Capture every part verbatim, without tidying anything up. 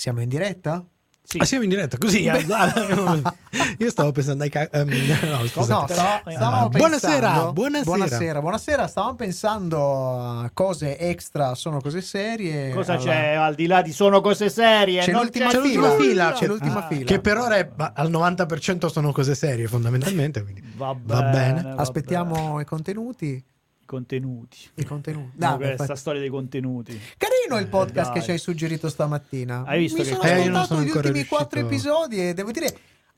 Siamo in diretta? Sì. Ah, siamo in diretta, così. Io stavo pensando ai ca- um, no, no, però, uh, buonasera, buonasera. Buonasera, buonasera. Stavamo pensando a cose extra, sono cose serie. Cosa alla... c'è al di là di sono cose serie? C'è, non l'ultima, c'è, fila. L'ultima, fila. C'è ah, l'ultima fila, che per ora è, al novanta per cento sono cose serie fondamentalmente, quindi va bene. Va bene. Aspettiamo va bene. i contenuti. contenuti i contenuti no, no, questa fai... storia dei contenuti. Carino il podcast eh, che ci hai suggerito stamattina. Hai visto? Mi che sono eh, ascoltato sono gli ultimi quattro episodi e devo dire,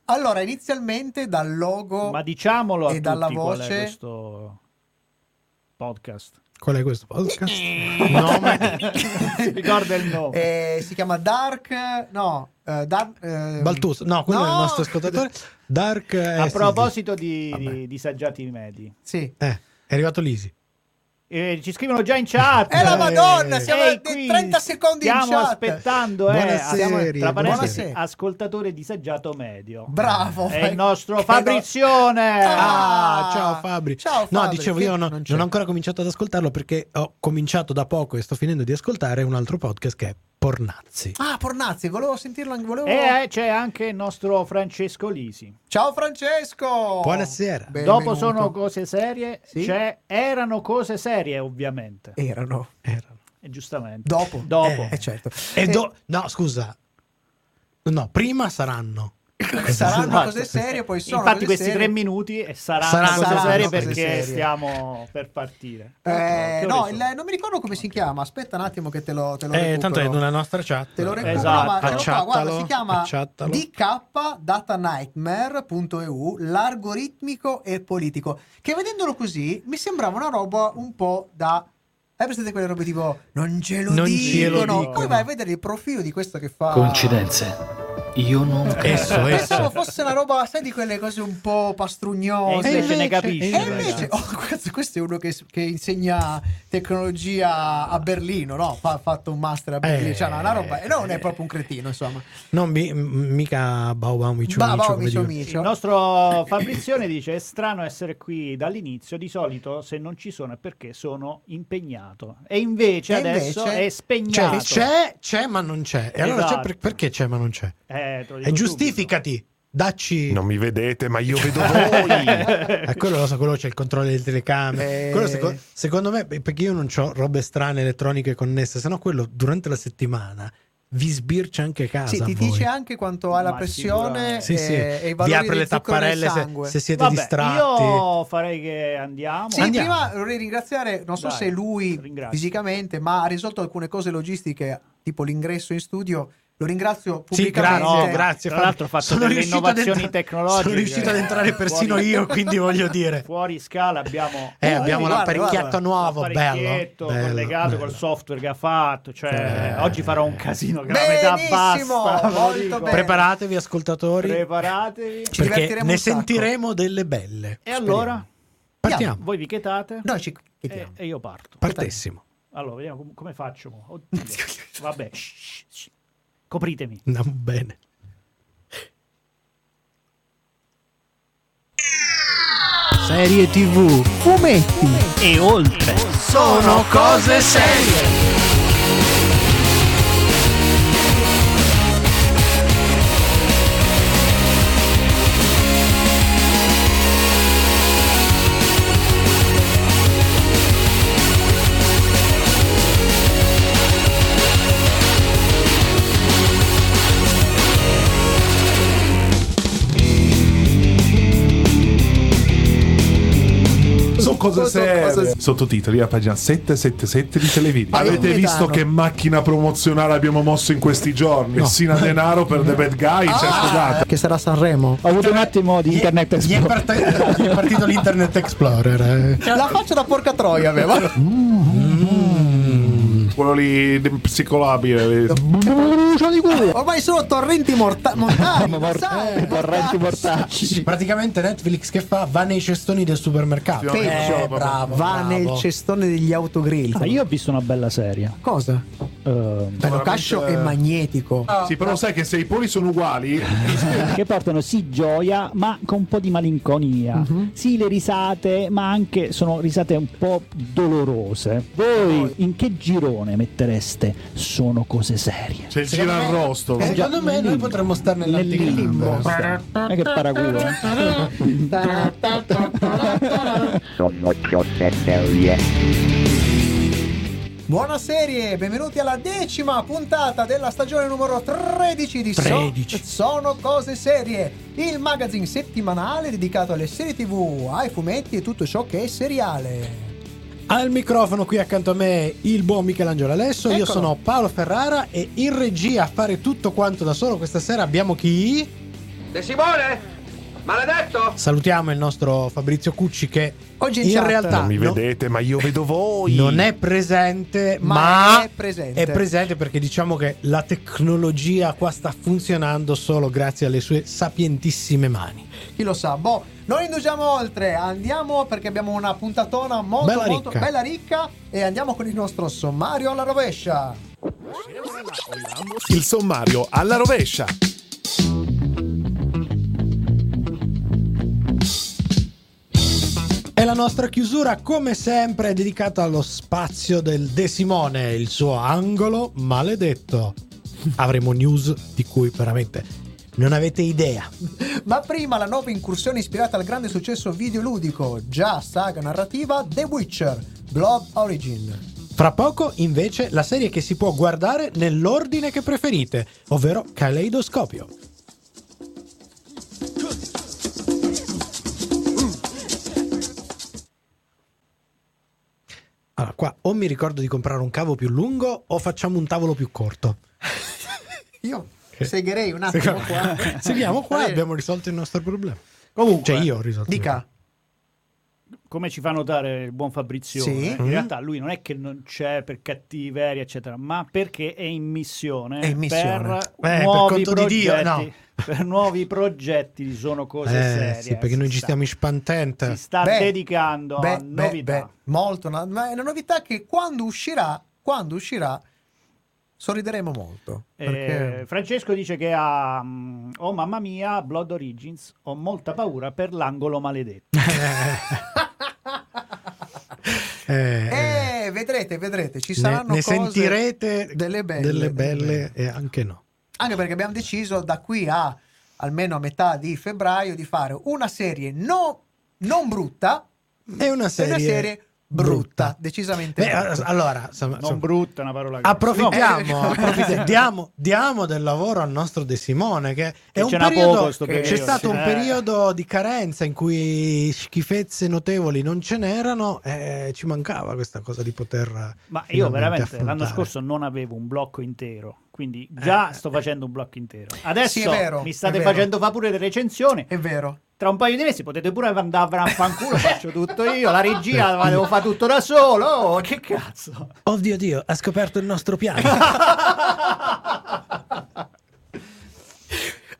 allora, inizialmente dal logo, ma diciamolo a e dalla tutti, voce, qual è questo podcast? Qual è questo podcast? No, ma... ricorda il nome. Eh, si chiama Dark. No, uh, Dark, uh... Baltus. No, quello no! È il nostro ascoltatore. Dark. Eh, a proposito di, di disagiati medi. Sì. Eh. È arrivato l'Easy. Eh, ci scrivono già in chat. Eh, la Madonna, siamo a trenta secondi in chat. Stiamo aspettando, eh. Buonasera. Tra parentesi, ascoltatore disagiato medio. Bravo. È il nostro Fabrizione. Ah, ciao Fabri. Ciao Fabri. No, dicevo, io no, non, non ho ancora cominciato ad ascoltarlo perché ho cominciato da poco e sto finendo di ascoltare un altro podcast che è Pornazzi. Ah, Pornazzi, volevo sentirlo anche, volevo... E eh, c'è anche il nostro Francesco Lisi. Ciao Francesco! Buonasera. Benvenuto. Dopo sono cose serie, sì? C'è erano cose serie, ovviamente. Erano, erano. E giustamente. Dopo. Dopo. Eh, eh, certo. E do... No, scusa. No, prima saranno. Saranno cose serie, poi sono infatti questi serie. Tre minuti e saranno, saranno cose serie, cose perché serie. Stiamo per partire. Eh, no, il, non mi ricordo come si chiama. Aspetta un attimo che te lo, te lo eh, recupero. Tanto è nella nostra chat. Te lo recupero, esatto. Ma acciattalo, guarda, si chiama acciattalo. d k data nightmare punto e u, largo ritmico e politico, che vedendolo così mi sembrava una roba un po' da... Hai presente quelle robe tipo non ce lo non dicono? Poi vai a vedere il profilo di questo che fa... Coincidenze. Io non esso, pensavo esso. Fosse una roba, sai, di quelle cose un po' pastrugnose. E invece ne capisci. E invece, oh, questo è uno che, che insegna tecnologia a Berlino, no? Ha fatto un master a Berlino. Eh, cioè, no, una roba, eh, non è proprio un cretino, insomma. Non mi, mica Baobao Micio Micio. Il nostro Fabrizione dice: è strano essere qui dall'inizio. Di solito, se non ci sono, è perché sono impegnato. E invece e adesso invece, è spegnato. Cioè, c'è, c'è, ma non c'è. E allora esatto. C'è per, perché c'è, ma non c'è? Eh, E giustificati, subito. Dacci. Non mi vedete, ma io vedo voi. eh, quello lo so, quello c'è il controllo delle telecamere. Eh... Quello seco- secondo me, perché io non ho robe strane elettroniche connesse, sennò quello durante la settimana vi sbircia anche casa. Sì, ti voi. Dice anche quanto ha la pressione, sì, e, sì. E i valori. Vi apre le tapparelle se, se siete vabbè, distratti. Io farei che andiamo. Sì, andiamo. Prima vorrei ringraziare, non so dai, se lui ringrazio. Fisicamente, ma ha risolto alcune cose logistiche, tipo l'ingresso in studio. Lo ringrazio pubblicamente. Sì, gra- no, grazie. Tra l'altro ho fatto sono delle innovazioni tecnologiche. Sono riuscito ad entrare persino io, quindi voglio dire. Fuori scala abbiamo, eh, eh, abbiamo guarda, l'apparecchietto guarda, nuovo, l'apparecchietto bello, collegato bello. Col software che ha fatto. Cioè, eh, oggi farò un casino che la metà basta. Molto bene. Preparatevi, ascoltatori. Preparatevi. Ci perché ne sentiremo delle belle. E allora? Partiamo. Voi vi chetate? Noi ci chetiamo. E io parto. Partessimo. Allora, vediamo com- come faccio. Oddio. Vabbè. Copritemi. No, bene. Serie tivù, fumetti, fumetti. E oltre sono cose serie. Cosa serve? Sottotitoli a pagina settecentosettantasette di Televideo. Avete visto che macchina promozionale abbiamo mosso in questi giorni? No. Sina Denaro per The Bad Guy, ah, certo, che sarà Sanremo. Ho avuto un attimo di Internet Explorer. Gli è, partito, gli è partito l'Internet Explorer. Eh. La faccia da porca troia aveva. Quello lì psicolabile. Ormai sono torrenti morta- montani, mortacci. Torrenti mortacci. Praticamente Netflix che fa? Va nei cestoni del supermercato. Pe- eh, bravo, va bravo. Nel cestone degli autogrill. Ah, io ho visto una bella serie. Cosa? Uh, Bello Cascio è magnetico. Oh, sì, però no. Sai che se i poli sono uguali che portano sì gioia, ma con un po' di malinconia. Mm-hmm. Sì, le risate, ma anche sono risate un po' dolorose. Voi in che girone me mettereste sono cose serie. C'è il giro arrosto. Eh, secondo me noi potremmo stare nella limbo. Non è che paraculo. Sono cose serie. Buona serie, benvenuti alla decima puntata della stagione numero tredici di tredici. So- Sono Cose Serie, il magazine settimanale dedicato alle serie tv, ai fumetti e tutto ciò che è seriale. Al microfono qui accanto a me il buon Michelangelo Alesso, eccolo. Io sono Paolo Ferrara e in regia a fare tutto quanto da solo questa sera abbiamo chi? De Simone! Maledetto! Salutiamo il nostro Fabrizio Cucci che oggi in, in realtà non mi vedete, no, ma io vedo voi. Non è presente, ma, ma è, presente. è presente perché diciamo che la tecnologia qua sta funzionando solo grazie alle sue sapientissime mani. Chi lo sa, boh, non indugiamo oltre, andiamo perché abbiamo una puntatona molto bella, molto ricca. bella ricca e andiamo con il nostro sommario alla rovescia. Il sommario alla rovescia. E la nostra chiusura, come sempre, è dedicata allo spazio del De Simone, il suo angolo maledetto. Avremo news di cui veramente non avete idea. Ma prima la nuova incursione ispirata al grande successo videoludico, già saga narrativa, The Witcher Blood Origin. Fra poco, invece, la serie che si può guardare nell'ordine che preferite, ovvero Kaleidoscopio. Allora, qua o mi ricordo di comprare un cavo più lungo o facciamo un tavolo più corto. Io segherei un attimo qua. Seguiamo qua e abbiamo risolto il nostro problema. Comunque, cioè io ho risolto. Dica. Come ci fa notare il buon Fabrizio, sì. in realtà lui non è che non c'è per cattiveria eccetera, ma perché è in missione, è in missione. per eh, nuovi per conto progetti, di Dio, no. per nuovi progetti sono cose eh, serie. Sì, perché noi ci stiamo spantendo. Si sta beh, dedicando beh, a beh, novità. Beh, molto, ma è una novità che quando uscirà, quando uscirà sorrideremo molto. Eh, perché... Francesco dice che ha oh mamma mia Blood Origins, ho molta paura per l'angolo maledetto. eh, eh, vedrete, vedrete, ci saranno ne, ne cose sentirete delle belle, delle belle, delle belle. E anche no. Anche perché abbiamo deciso da qui a almeno a metà di febbraio di fare una serie no, non brutta e una serie, e una serie Brutta, brutta, decisamente. Beh, brutta. Allora, insomma, non brutta, una parola. Approfittiamo, no. approfittiamo diamo, diamo del lavoro al nostro De Simone. Che, che è un periodo, poco, sto periodo. C'è stato eh. un periodo di carenza in cui schifezze notevoli non ce n'erano. E ci mancava questa cosa di poter. Ma io veramente affrontare. L'anno scorso non avevo un blocco intero. Quindi già eh, sto eh. facendo un blocco intero. Adesso sì, è vero, mi state è vero. facendo fa pure le recensioni. È vero. Tra un paio di mesi potete pure andare a fanculo, faccio tutto io, la regia la devo fare tutto da solo, oh, che cazzo. Oddio Dio, ha scoperto il nostro piano.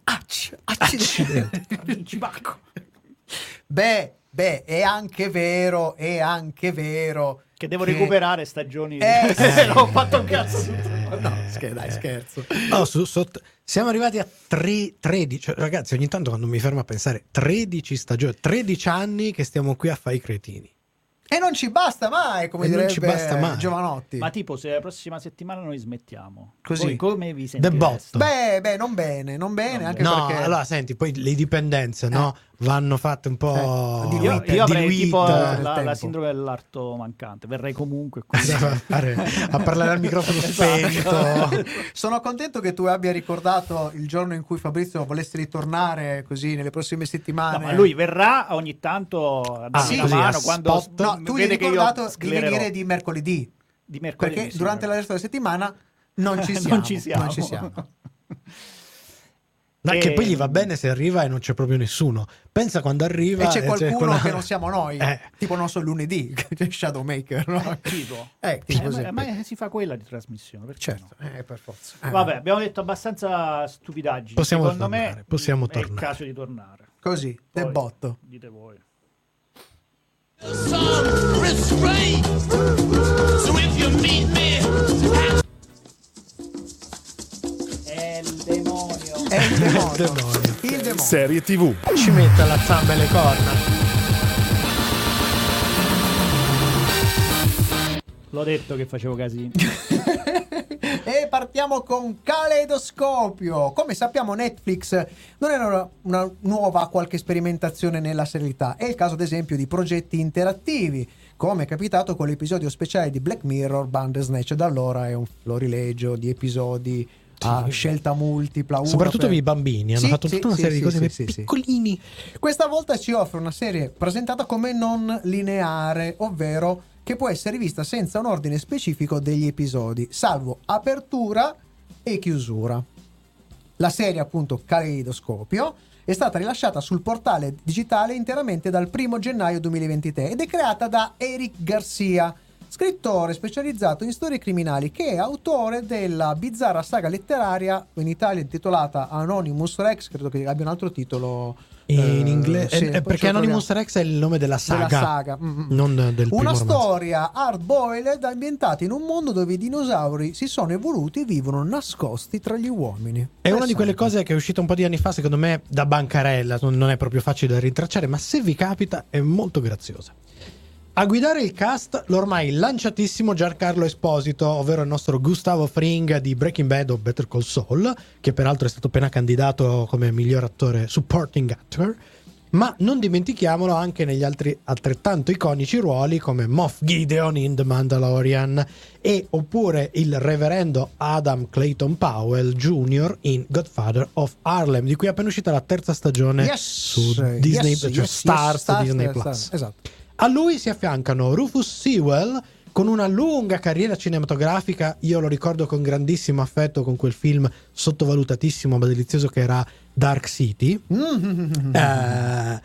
Acci, accidenti, amici, Marco. Beh, beh, è anche vero, è anche vero. Che devo che... recuperare stagioni. Eh, sì. Ho fatto un cazzo. Tutto. No, scher- dai, scherzo. No, su, sotto... Siamo arrivati a tre, tredici. Ragazzi, ogni tanto quando mi fermo a pensare, tredici stagioni, tredici anni che stiamo qui a fare i cretini. E non ci basta mai, come e direbbe ci basta mai. Giovanotti. Ma tipo, se la prossima settimana noi smettiamo. Così. Poi come vi sentireste? Beh, beh, non bene, non bene. Non anche bene. Perché... No, allora, senti, poi le dipendenze, eh. no? Vanno fatte un po' eh. io, io avrei tipo la, la sindrome dell'arto mancante, verrei comunque a, fare, a parlare al microfono spento. Sono contento che tu abbia ricordato il giorno in cui Fabrizio volesse ritornare così nelle prossime settimane. No, ma lui verrà ogni tanto a dare ah, sì, una così, mano quando spot. No, tu gli hai ricordato di venire di mercoledì, di mercoledì perché sì, durante la resto della settimana non ci siamo, non ci siamo. Non ci siamo. No, e... che poi gli va bene se arriva e non c'è proprio nessuno. Pensa quando arriva e c'è qualcuno e c'è quella... che non siamo noi, eh. tipo non so lunedì, Shadowmaker, no? Eh, tipo, eh, tipo eh, ma, ma si fa quella di trasmissione, perché certo, no? eh, per forza. Eh, Vabbè, abbiamo detto abbastanza stupidaggini. Possiamo Secondo tornare, me possiamo è tornare. il caso di tornare. Così, del botto. Dite voi. È il demonio. È il demonio. il demonio. Il demonio. Serie tivù. Ci metta la zampa e le corna. L'ho detto che facevo casino. E partiamo con Kaleidoscopio. Come sappiamo, Netflix non è una, una nuova qualche sperimentazione nella serialità. È il caso, ad esempio, di progetti interattivi, come è capitato con l'episodio speciale di Black Mirror, Bandersnatch. Da allora è un florilegio di episodi a scelta multipla. Soprattutto per i bambini hanno sì, fatto sì, tutta una sì, serie sì, di cose sì, per sì, piccolini. Questa volta ci offre una serie presentata come non lineare, ovvero che può essere vista senza un ordine specifico degli episodi, salvo apertura e chiusura. La serie, appunto, Kaleidoscopio, è stata rilasciata sul portale digitale interamente dal primo gennaio duemilaventitré ed è creata da Eric García, scrittore specializzato in storie criminali, che è autore della bizzarra saga letteraria in Italia intitolata Anonymous Rex, credo che abbia un altro titolo in inglese, eh, sì, eh, perché Anonymous Rex è il nome della saga, della saga. Mm-hmm. Non del primo una romanzo. Storia hard-boiled ambientata in un mondo dove i dinosauri si sono evoluti e vivono nascosti tra gli uomini. È una di quelle cose che è uscita un po' di anni fa, secondo me da bancarella, non è proprio facile da rintracciare, ma se vi capita è molto graziosa. A guidare il cast l'ormai lanciatissimo Giancarlo Esposito, ovvero il nostro Gustavo Fring di Breaking Bad o Better Call Saul, che peraltro è stato appena candidato come miglior attore supporting actor, ma non dimentichiamolo anche negli altri altrettanto iconici ruoli come Moff Gideon in The Mandalorian e oppure il reverendo Adam Clayton Powell Junior in Godfather of Harlem, di cui è appena uscita la terza stagione yes, su Disney yes, cioè yes, Star, yes, Star su Disney Plus. Star, esatto. A lui si affiancano Rufus Sewell, con una lunga carriera cinematografica. Io lo ricordo con grandissimo affetto con quel film sottovalutatissimo ma delizioso che era Dark City, mm-hmm. eh,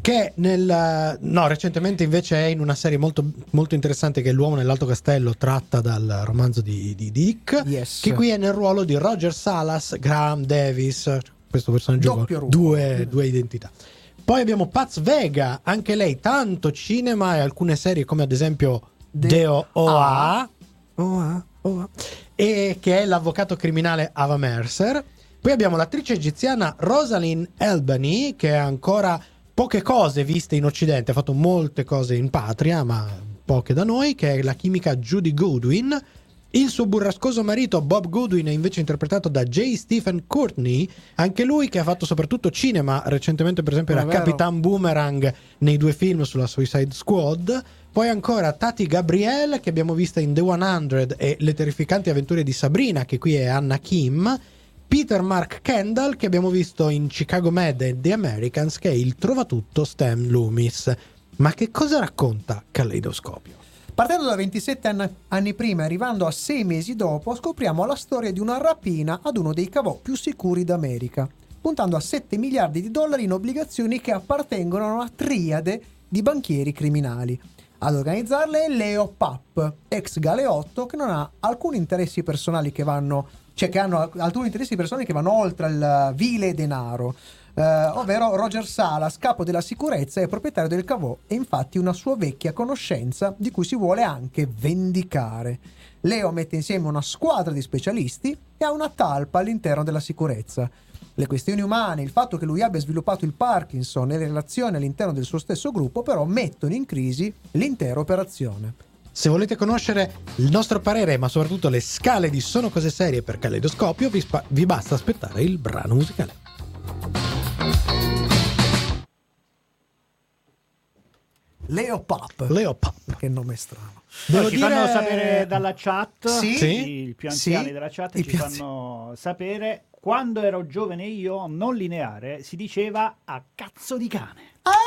che nel no recentemente invece è in una serie molto, molto interessante che è L'Uomo nell'Alto Castello, tratta dal romanzo di, di Dick, yes. Che qui è nel ruolo di Roger Salas, Graham Davis, questo personaggio con due, due identità. Poi abbiamo Paz Vega, anche lei tanto cinema e alcune serie come ad esempio De- Deo Oa, Oa, Oa, e che è l'avvocato criminale Ava Mercer. Poi abbiamo l'attrice egiziana Rosalind Albany, che ha ancora poche cose viste in Occidente, ha fatto molte cose in patria ma poche da noi, che è la chimica Judy Goodwin. Il suo burrascoso marito Bob Goodwin è invece interpretato da Jay Stephen Courtney, anche lui che ha fatto soprattutto cinema, recentemente per esempio era Capitan Boomerang nei due film sulla Suicide Squad. Poi ancora Tati Gabrielle, che abbiamo vista in The cento e Le Terrificanti avventure di Sabrina, che qui è Anna Kim. Peter Mark Kendall, che abbiamo visto in Chicago Med e The Americans, che è il trovatutto Stan Loomis. Ma che cosa racconta Kaleidoscopio? Partendo da ventisette anni prima e arrivando a sei mesi dopo, scopriamo la storia di una rapina ad uno dei cavò più sicuri d'America, puntando a sette miliardi di dollari in obbligazioni che appartengono a una triade di banchieri criminali. Ad organizzarle è Leo Papp, ex galeotto che non ha alcuni interessi personali che vanno, cioè che hanno alcuni interessi personali che vanno oltre il vile denaro. Uh, ovvero Roger Salas, capo della sicurezza e proprietario del cavò, è infatti una sua vecchia conoscenza di cui si vuole anche vendicare. Leo mette insieme una squadra di specialisti e ha una talpa all'interno della sicurezza. Le questioni umane, il fatto che lui abbia sviluppato il Parkinson e le relazioni all'interno del suo stesso gruppo però mettono in crisi l'intera operazione. Se volete conoscere il nostro parere, ma soprattutto le scale di Sono Cose Serie per Kaleidoscopio, vi, spa- vi basta aspettare il brano musicale. Leo Papp. Leo Papp, che nome strano. Devo ci dire... fanno sapere dalla chat, sì? Sì, i più anziani sì? della chat I ci piazzi... fanno sapere. Quando ero giovane io, non lineare, si diceva a cazzo di cane.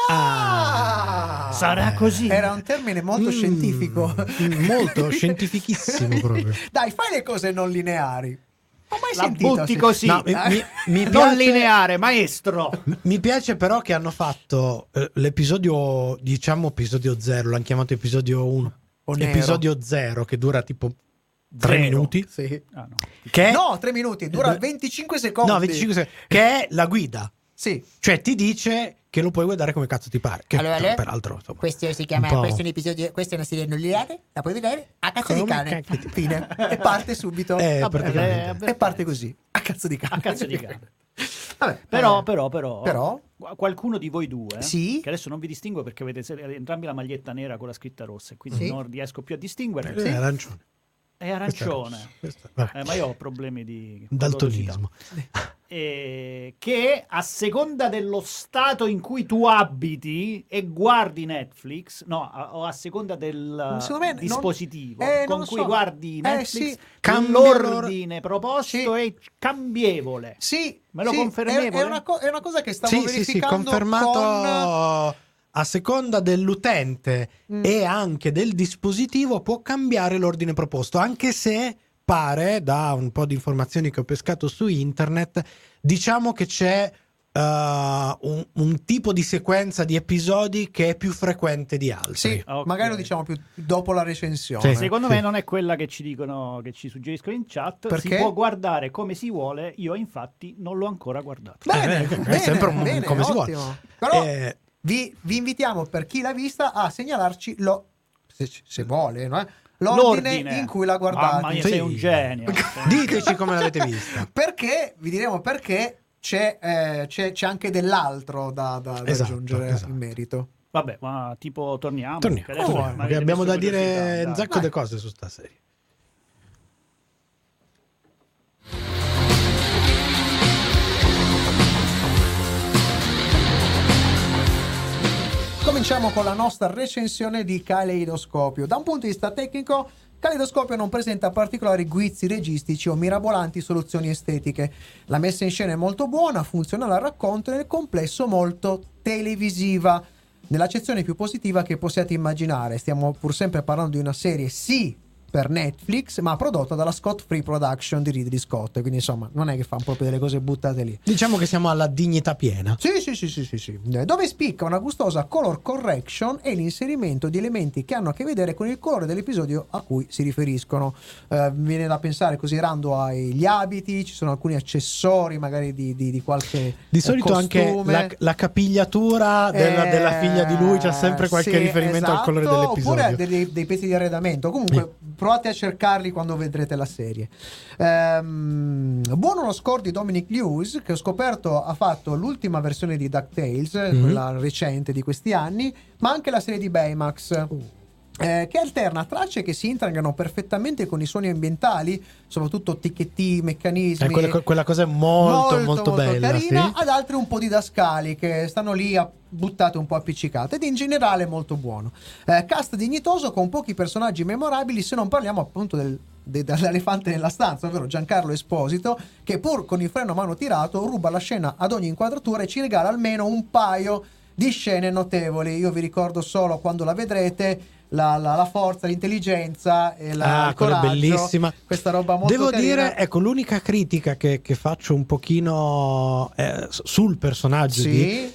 Ah! Sarà così. Era un termine molto mm, scientifico. Molto scientifichissimo proprio. Dai, fai le cose non lineari. Ho mai la sentito, butti sì. così no, eh? mi, mi, mi piace... non lineare, maestro. Mi piace però che hanno fatto eh, l'episodio, diciamo episodio zero, l'hanno chiamato episodio uno, episodio zero che dura tipo tre minuti, sì. ah, no. Che no, tre minuti, dura venticinque secondi. No, venticinque secondi, che è la guida. Sì. Cioè ti dice che lo puoi guardare come cazzo ti pare. Che allora, allora, peraltro, insomma, questo si chiama un questo è un episodio, questa è una serie non lineare, la puoi vedere a cazzo come di cane. Cacchio. Fine. E parte subito. Eh, vabbè, e parte così, a cazzo di cane. A cazzo di cane. Vabbè, però, eh. però, però, però, qualcuno di voi due, sì? Che adesso non vi distingo perché avete entrambi la maglietta nera con la scritta rossa, e quindi sì? non riesco più a distinguere. Sì. Arancione. È arancione. Questa, questa, eh, ma io ho problemi di daltonismo. Eh, che a seconda dello stato in cui tu abiti e guardi Netflix, no, a, o a seconda del me, dispositivo non, eh, con cui so. guardi Netflix, eh, sì, cambia l'ordine proposto, sì, è cambievole. Sì, me lo sì, confermevo. È, è, una co- è una cosa che stavo sì, verificando. Sì, sì, confermato. Con... a seconda dell'utente mm. e anche del dispositivo può cambiare l'ordine proposto, anche se pare, da un po' di informazioni che ho pescato su internet, diciamo che c'è uh, un, un tipo di sequenza di episodi che è più frequente di altri. Sì, okay. Magari lo diciamo più dopo la recensione. Sì. Secondo sì. me non è quella che ci dicono, che ci suggeriscono in chat. Perché? Si può guardare come si vuole, io infatti non l'ho ancora guardato. Bene, bene, è sempre un, bene, come ottimo. Si vuole. Però... Eh, Vi, vi invitiamo, per chi l'ha vista, a segnalarci lo, se, se vuole, no? l'ordine, l'ordine in cui la guardate. Mamma mia, sei un genio. Diteci come l'avete vista. Perché, vi diremo perché, c'è, eh, c'è, c'è anche dell'altro da, da, da esatto, aggiungere esatto. in merito. Vabbè, ma tipo torniamo. torniamo. Perché adesso, oh, magari abbiamo da dire un sacco di cose su sta serie. Cominciamo con la nostra recensione di Kaleidoscopio. Da un punto di vista tecnico, Kaleidoscopio non presenta particolari guizzi registici o mirabolanti soluzioni estetiche. La messa in scena è molto buona, funziona al racconto e nel complesso molto televisiva, nell'accezione più positiva che possiate immaginare. Stiamo pur sempre parlando di una serie, sì, per Netflix, ma prodotta dalla Scott Free Production di Ridley Scott, quindi insomma non è che fanno proprio delle cose buttate lì. Diciamo che siamo alla dignità piena. Sì, sì, sì, sì, sì, sì. Dove spicca una gustosa color correction e l'inserimento di elementi che hanno a che vedere con il colore dell'episodio a cui si riferiscono. Eh, viene da pensare così rando agli abiti, ci sono alcuni accessori magari di, di, di qualche di solito costume. Anche la, la capigliatura della, eh, della figlia di lui c'è sempre qualche sì, riferimento esatto, al colore dell'episodio. Oppure dei, dei pezzi di arredamento, comunque... Eh. Provate a cercarli quando vedrete la serie. Ehm, buono lo score di Dominic Lewis, che ho scoperto ha fatto l'ultima versione di DuckTales, mm-hmm. quella recente di questi anni, ma anche la serie di Baymax, uh. eh, che alterna tracce che si intrangano perfettamente con i suoni ambientali, soprattutto ticchetti, meccanismi. Eh, quella, quella cosa è molto, molto, molto, molto bella. Carina, sì. Ad altre un po' didascali, che stanno lì a buttate un po' appiccicate, ed in generale molto buono. Eh, cast dignitoso con pochi personaggi memorabili, se non parliamo appunto del, de, dell'elefante nella stanza, ovvero Giancarlo Esposito, che pur con il freno a mano tirato ruba la scena ad ogni inquadratura e ci regala almeno un paio di scene notevoli. Io vi ricordo solo, quando la vedrete, la, la, la forza, l'intelligenza e la, ah, il coraggio, bellissima. Questa roba molto devo carina. Dire, ecco, l'unica critica che, che faccio un pochino eh, sul personaggio sì. di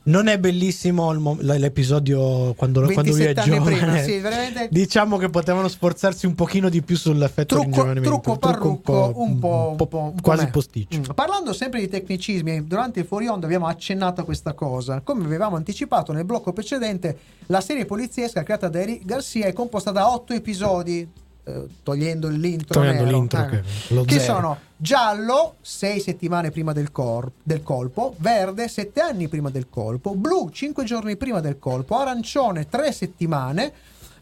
non è bellissimo il mo- l'episodio quando, quando lui è giovane. Prima, sì, veramente... Diciamo che potevano sforzarsi un pochino di più sull'effetto trucco, ringiovanimento. Trucco, parrucco, un po', un po', un po', po quasi com'è. Posticcio. Mm. Parlando sempre di tecnicismi, durante il fuori onda abbiamo accennato a questa cosa. Come avevamo anticipato nel blocco precedente, la serie poliziesca creata da Eric García è composta da otto episodi, eh, togliendo l'intro, togliendo nero, l'intro eh, che, lo che sono... Giallo, sei settimane prima del, cor- del colpo. Verde, sette anni prima del colpo. Blu, cinque giorni prima del colpo. Arancione, tre settimane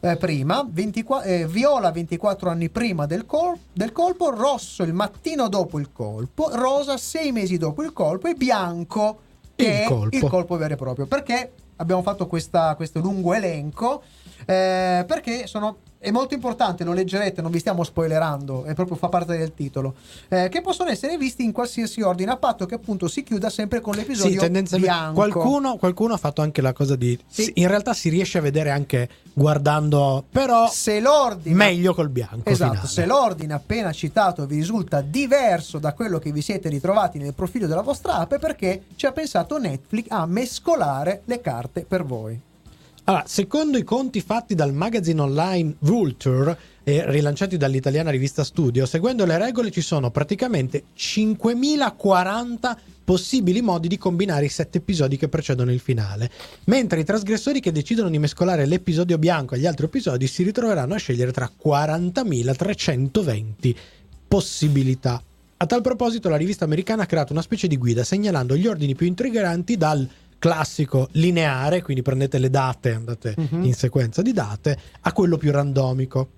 eh, prima. ventiquattro, eh, viola, ventiquattro anni prima del, col- del colpo. Rosso, il mattino dopo il colpo. Rosa, sei mesi dopo il colpo. E bianco, che il colpo, è il colpo vero e proprio. Perché abbiamo fatto questa, questo lungo elenco? Eh, perché sono... è molto importante, lo leggerete, non vi stiamo spoilerando, è proprio, fa parte del titolo, eh, che possono essere visti in qualsiasi ordine, a patto che appunto si chiuda sempre con l'episodio sì, bianco. Qualcuno, qualcuno ha fatto anche la cosa di sì. in realtà si riesce a vedere anche guardando, però se l'ordine meglio col bianco esatto finale. Se l'ordine appena citato vi risulta diverso da quello che vi siete ritrovati nel profilo della vostra app, è perché ci ha pensato Netflix a mescolare le carte per voi. Allora, secondo i conti fatti dal magazine online Vulture e rilanciati dall'italiana rivista Studio, seguendo le regole ci sono praticamente cinquemilaquaranta possibili modi di combinare i sette episodi che precedono il finale, mentre i trasgressori che decidono di mescolare l'episodio bianco agli altri episodi si ritroveranno a scegliere tra quarantamilatrecentoventi possibilità. A tal proposito, la rivista americana ha creato una specie di guida segnalando gli ordini più intriganti dal classico lineare, quindi prendete le date, andate uh-huh. in sequenza di date, a quello più randomico.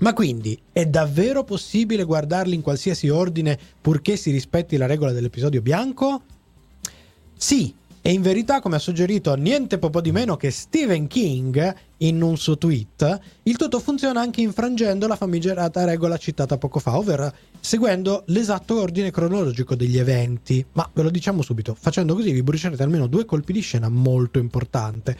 Ma quindi è davvero possibile guardarli in qualsiasi ordine purché si rispetti la regola dell'episodio bianco? Sì, e in verità, come ha suggerito niente po' di meno che Stephen King in un suo tweet, il tutto funziona anche infrangendo la famigerata regola citata poco fa, ovvero seguendo l'esatto ordine cronologico degli eventi. Ma ve lo diciamo subito, facendo così vi brucerete almeno due colpi di scena molto importante.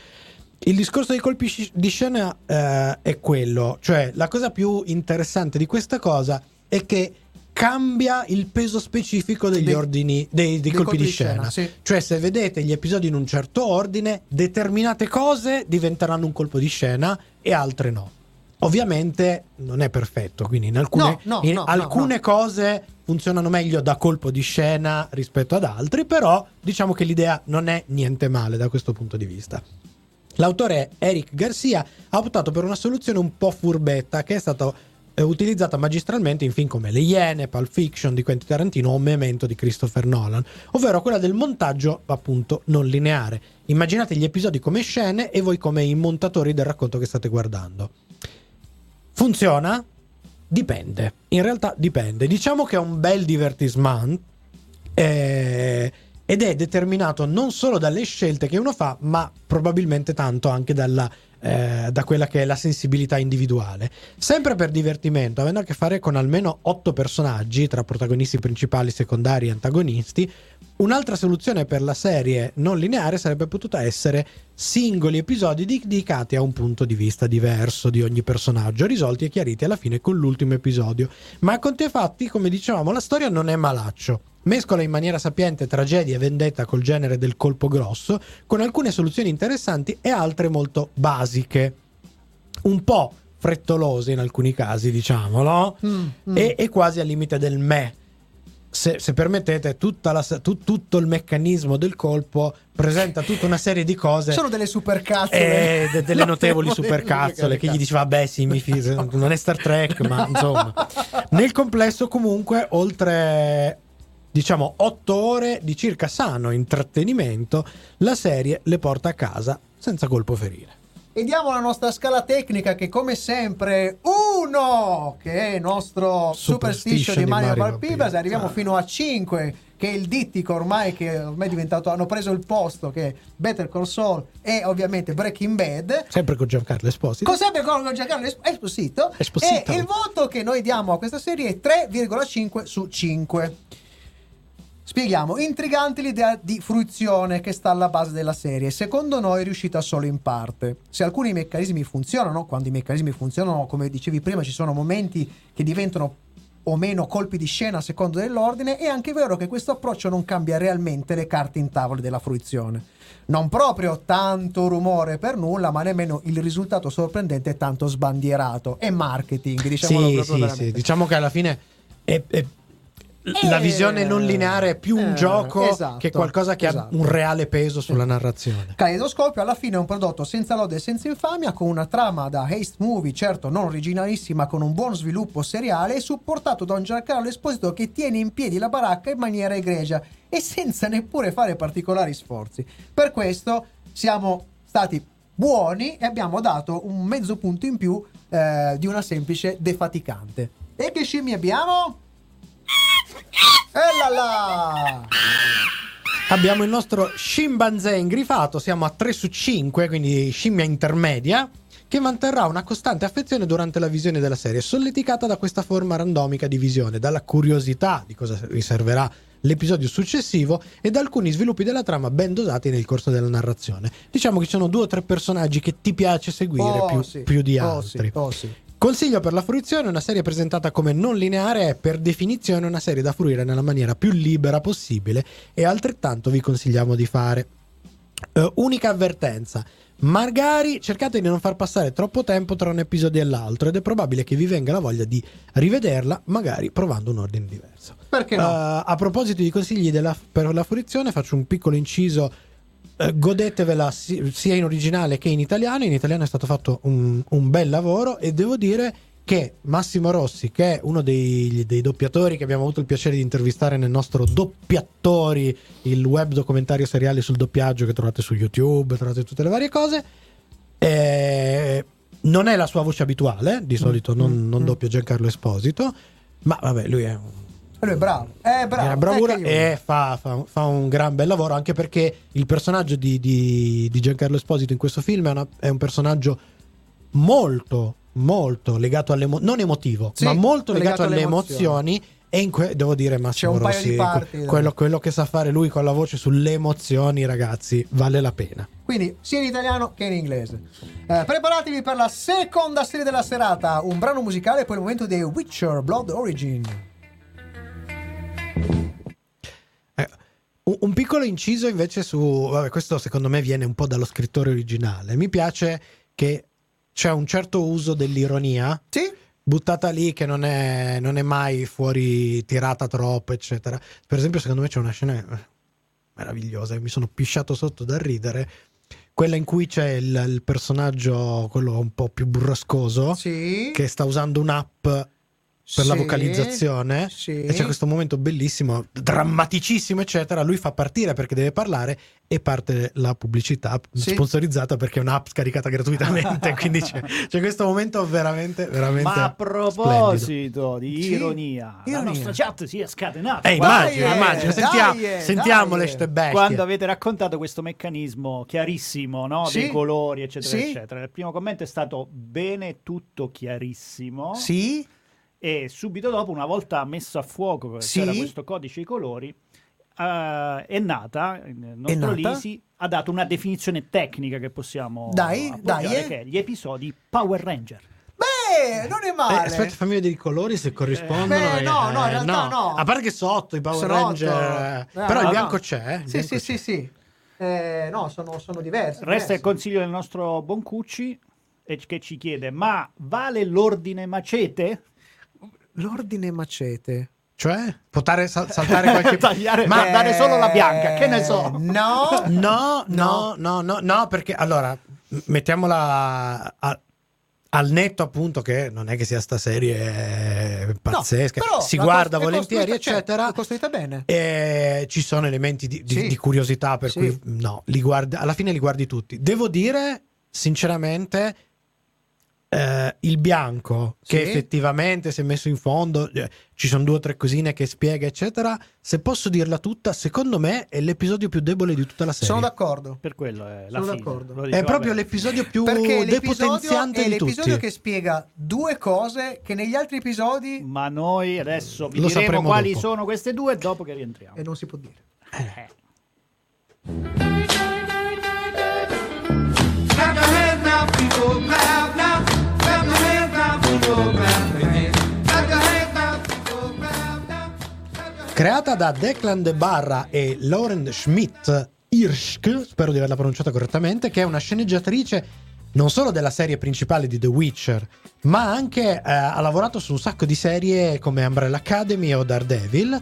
Il discorso dei colpi di scena eh, è quello, cioè la cosa più interessante di questa cosa è che cambia il peso specifico degli dei, ordini dei, dei, dei colpi, colpi di, di scena, scena sì. Cioè se vedete gli episodi in un certo ordine, determinate cose diventeranno un colpo di scena e altre no. Ovviamente non è perfetto, quindi in alcune, no, no, in no, alcune no. cose funzionano meglio da colpo di scena rispetto ad altri, però diciamo che l'idea non è niente male da questo punto di vista. L'autore Eric García ha optato per una soluzione un po' furbetta che è stata eh, utilizzata magistralmente in film come Le Iene, Pulp Fiction di Quentin Tarantino o Memento di Christopher Nolan, ovvero quella del montaggio appunto non lineare. Immaginate gli episodi come scene e voi come i montatori del racconto che state guardando. Funziona? Dipende. In realtà dipende. Diciamo che è un bel divertissement eh... ed è determinato non solo dalle scelte che uno fa, ma probabilmente tanto anche dalla, eh, da quella che è la sensibilità individuale. Sempre per divertimento, avendo a che fare con almeno otto personaggi, tra protagonisti principali, secondari e antagonisti, un'altra soluzione per la serie non lineare sarebbe potuta essere singoli episodi dedicati a un punto di vista diverso di ogni personaggio, risolti e chiariti alla fine con l'ultimo episodio. Ma a conti e fatti, come dicevamo, la storia non è malaccio. Mescola in maniera sapiente tragedia e vendetta col genere del colpo grosso, con alcune soluzioni interessanti e altre molto basiche, un po' frettolose in alcuni casi, diciamolo, mm, mm. E, e quasi al limite del me. Se, se permettete, tutta la, tu, tutto il meccanismo del colpo presenta tutta una serie di cose. Sono delle supercazzole, eh, de, delle notevoli supercazzole che gli dice vabbè sì, mi fido, non è Star Trek, ma insomma. Nel complesso comunque, oltre diciamo otto ore di circa sano intrattenimento, la serie le porta a casa senza colpo ferire. E diamo la nostra scala tecnica che, come sempre, uno che è il nostro Superstition di Mario Balpibas, arriviamo fino a cinque, che è il dittico ormai che ormai è diventato, hanno preso il posto, che è Better Call Saul e ovviamente Breaking Bad, sempre con Giancarlo Esposito, con sempre con Giancarlo Esposito, Esposito. E il voto che noi diamo a questa serie è tre virgola cinque su cinque. Spieghiamo, intrigante l'idea di fruizione che sta alla base della serie, secondo noi è riuscita solo in parte. Se alcuni meccanismi funzionano, quando i meccanismi funzionano, come dicevi prima, ci sono momenti che diventano o meno colpi di scena a seconda dell'ordine, è anche vero che questo approccio non cambia realmente le carte in tavola della fruizione. Non proprio tanto rumore per nulla, ma nemmeno il risultato sorprendente è tanto sbandierato. È marketing, diciamolo sì, proprio sì, sì. Diciamo che alla fine è, è... la visione non lineare è più un eh, gioco esatto, che qualcosa che esatto. ha un reale peso sulla narrazione. Kaleidoscopio alla fine è un prodotto senza lode e senza infamia, con una trama da heist movie, certo non originalissima, con un buon sviluppo seriale e supportato da un Giancarlo Esposito che tiene in piedi la baracca in maniera egregia e senza neppure fare particolari sforzi. Per questo siamo stati buoni e abbiamo dato un mezzo punto in più eh, di una semplice defaticante. E che scimmie abbiamo? Elala! Abbiamo il nostro scimpanzé ingrifato, siamo a tre su cinque, quindi scimmia intermedia, che manterrà una costante affezione durante la visione della serie, solleticata da questa forma randomica di visione, dalla curiosità di cosa riserverà l'episodio successivo e da alcuni sviluppi della trama ben dosati nel corso della narrazione. Diciamo che ci sono due o tre personaggi che ti piace seguire oh, più, sì. più di oh, altri. Sì, oh, sì. Consiglio per la fruizione: una serie presentata come non lineare è per definizione una serie da fruire nella maniera più libera possibile e altrettanto vi consigliamo di fare. Uh, unica avvertenza: magari cercate di non far passare troppo tempo tra un episodio e l'altro ed è probabile che vi venga la voglia di rivederla, magari provando un ordine diverso. Perché no? Uh, a proposito di consigli della, per la fruizione, faccio un piccolo inciso. Godetevela sia in originale che in italiano. In italiano è stato fatto un, un bel lavoro e devo dire che Massimo Rossi, che è uno dei, dei doppiatori che abbiamo avuto il piacere di intervistare nel nostro Doppiatori, il web documentario seriale sul doppiaggio che trovate su YouTube, trovate tutte le varie cose, eh, non è la sua voce abituale, di solito non, non doppia Giancarlo Esposito, ma vabbè, lui è, lui è bravo, è bravo, è bravura e fa, fa, fa un gran bel lavoro, anche perché il personaggio di, di, di Giancarlo Esposito in questo film è, una, è un personaggio molto molto legato alle emo- non emotivo, sì, ma molto legato, legato alle emozioni, emozioni. E in que- devo dire Massimo Rossi, quello, quello che sa fare lui con la voce sulle emozioni, ragazzi, vale la pena. Quindi sia in italiano che in inglese. Eh, preparatevi per la seconda serie della serata, un brano musicale e poi il momento dei Witcher Blood Origin. Eh, un, un piccolo inciso invece su, vabbè, questo secondo me viene un po' dallo scrittore originale. Mi piace che c'è un certo uso dell'ironia. Sì. Buttata lì, che non è, non è mai fuori tirata troppo, eccetera. Per esempio, secondo me c'è una scena meravigliosa, mi sono pisciato sotto dal ridere, quella in cui c'è il, il personaggio, quello un po' più burrascoso, sì, che sta usando un'app per, sì, la vocalizzazione, sì, e c'è questo momento bellissimo, drammaticissimo, eccetera. Lui fa partire perché deve parlare e parte la pubblicità, sì, sponsorizzata, perché è un'app scaricata gratuitamente. Quindi c'è, c'è questo momento veramente, veramente. Ma a proposito splendido. Di ironia, sì, la ironia, nostra chat si è scatenata. Eh, immagino, dai, immagino. Sentiamo, dai, sentiamo dai. Le bestie. Quando avete raccontato questo meccanismo chiarissimo, no? Sì. Dei colori, eccetera, sì, eccetera. Il primo commento è stato bene, tutto chiarissimo. Sì. E subito dopo, una volta messo a fuoco, sì, c'era questo codice di colori. Uh, è nata il nostro Lisi ha dato una definizione tecnica che possiamo dai, dai eh. che è gli episodi Power Ranger. Beh, non è male. Eh, aspetta, fammi vedere i colori se corrispondono. Eh, beh, no, eh, no, in realtà no. no. A parte che sono otto i Power sono Ranger, eh, però no, il bianco no. c'è. Eh? Sì, bianco sì, c'è. sì, sì, sì. Eh, no, sono, sono diversi. Resta diversi. Il consiglio del nostro Boncucci, eh, che ci chiede: ma vale l'ordine macete? L'ordine macete. Cioè, potare sal- saltare qualche tagliare, ma dare eh... solo la bianca, che ne so. No, no, no, no, no, no, perché allora mettiamola a, al netto, appunto, che non è che sia sta serie pazzesca, no, si guarda cost- volentieri, eccetera. È costruita bene. E ci sono elementi di, di, sì. di curiosità per sì. cui no, li guardi, alla fine li guardi tutti. Devo dire, sinceramente, Uh, il bianco, sì, che effettivamente si è messo in fondo, eh, ci sono due o tre cosine che spiega, eccetera. Se posso dirla tutta, secondo me è l'episodio più debole di tutta la serie. Sono d'accordo. Per quello è la sono d'accordo. Dico, è proprio vabbè. l'episodio più perché depotenziante l'episodio di tutti. È l'episodio che spiega due cose che negli altri episodi. Ma noi adesso vi Lo diremo quali dopo. sono queste due dopo che rientriamo. E non si può dire. Eh. Creata da Declan De Barra e Lauren Schmidt-Hirsch, spero di averla pronunciata correttamente, che è una sceneggiatrice non solo della serie principale di The Witcher, ma anche eh, ha lavorato su un sacco di serie come Umbrella Academy o Daredevil.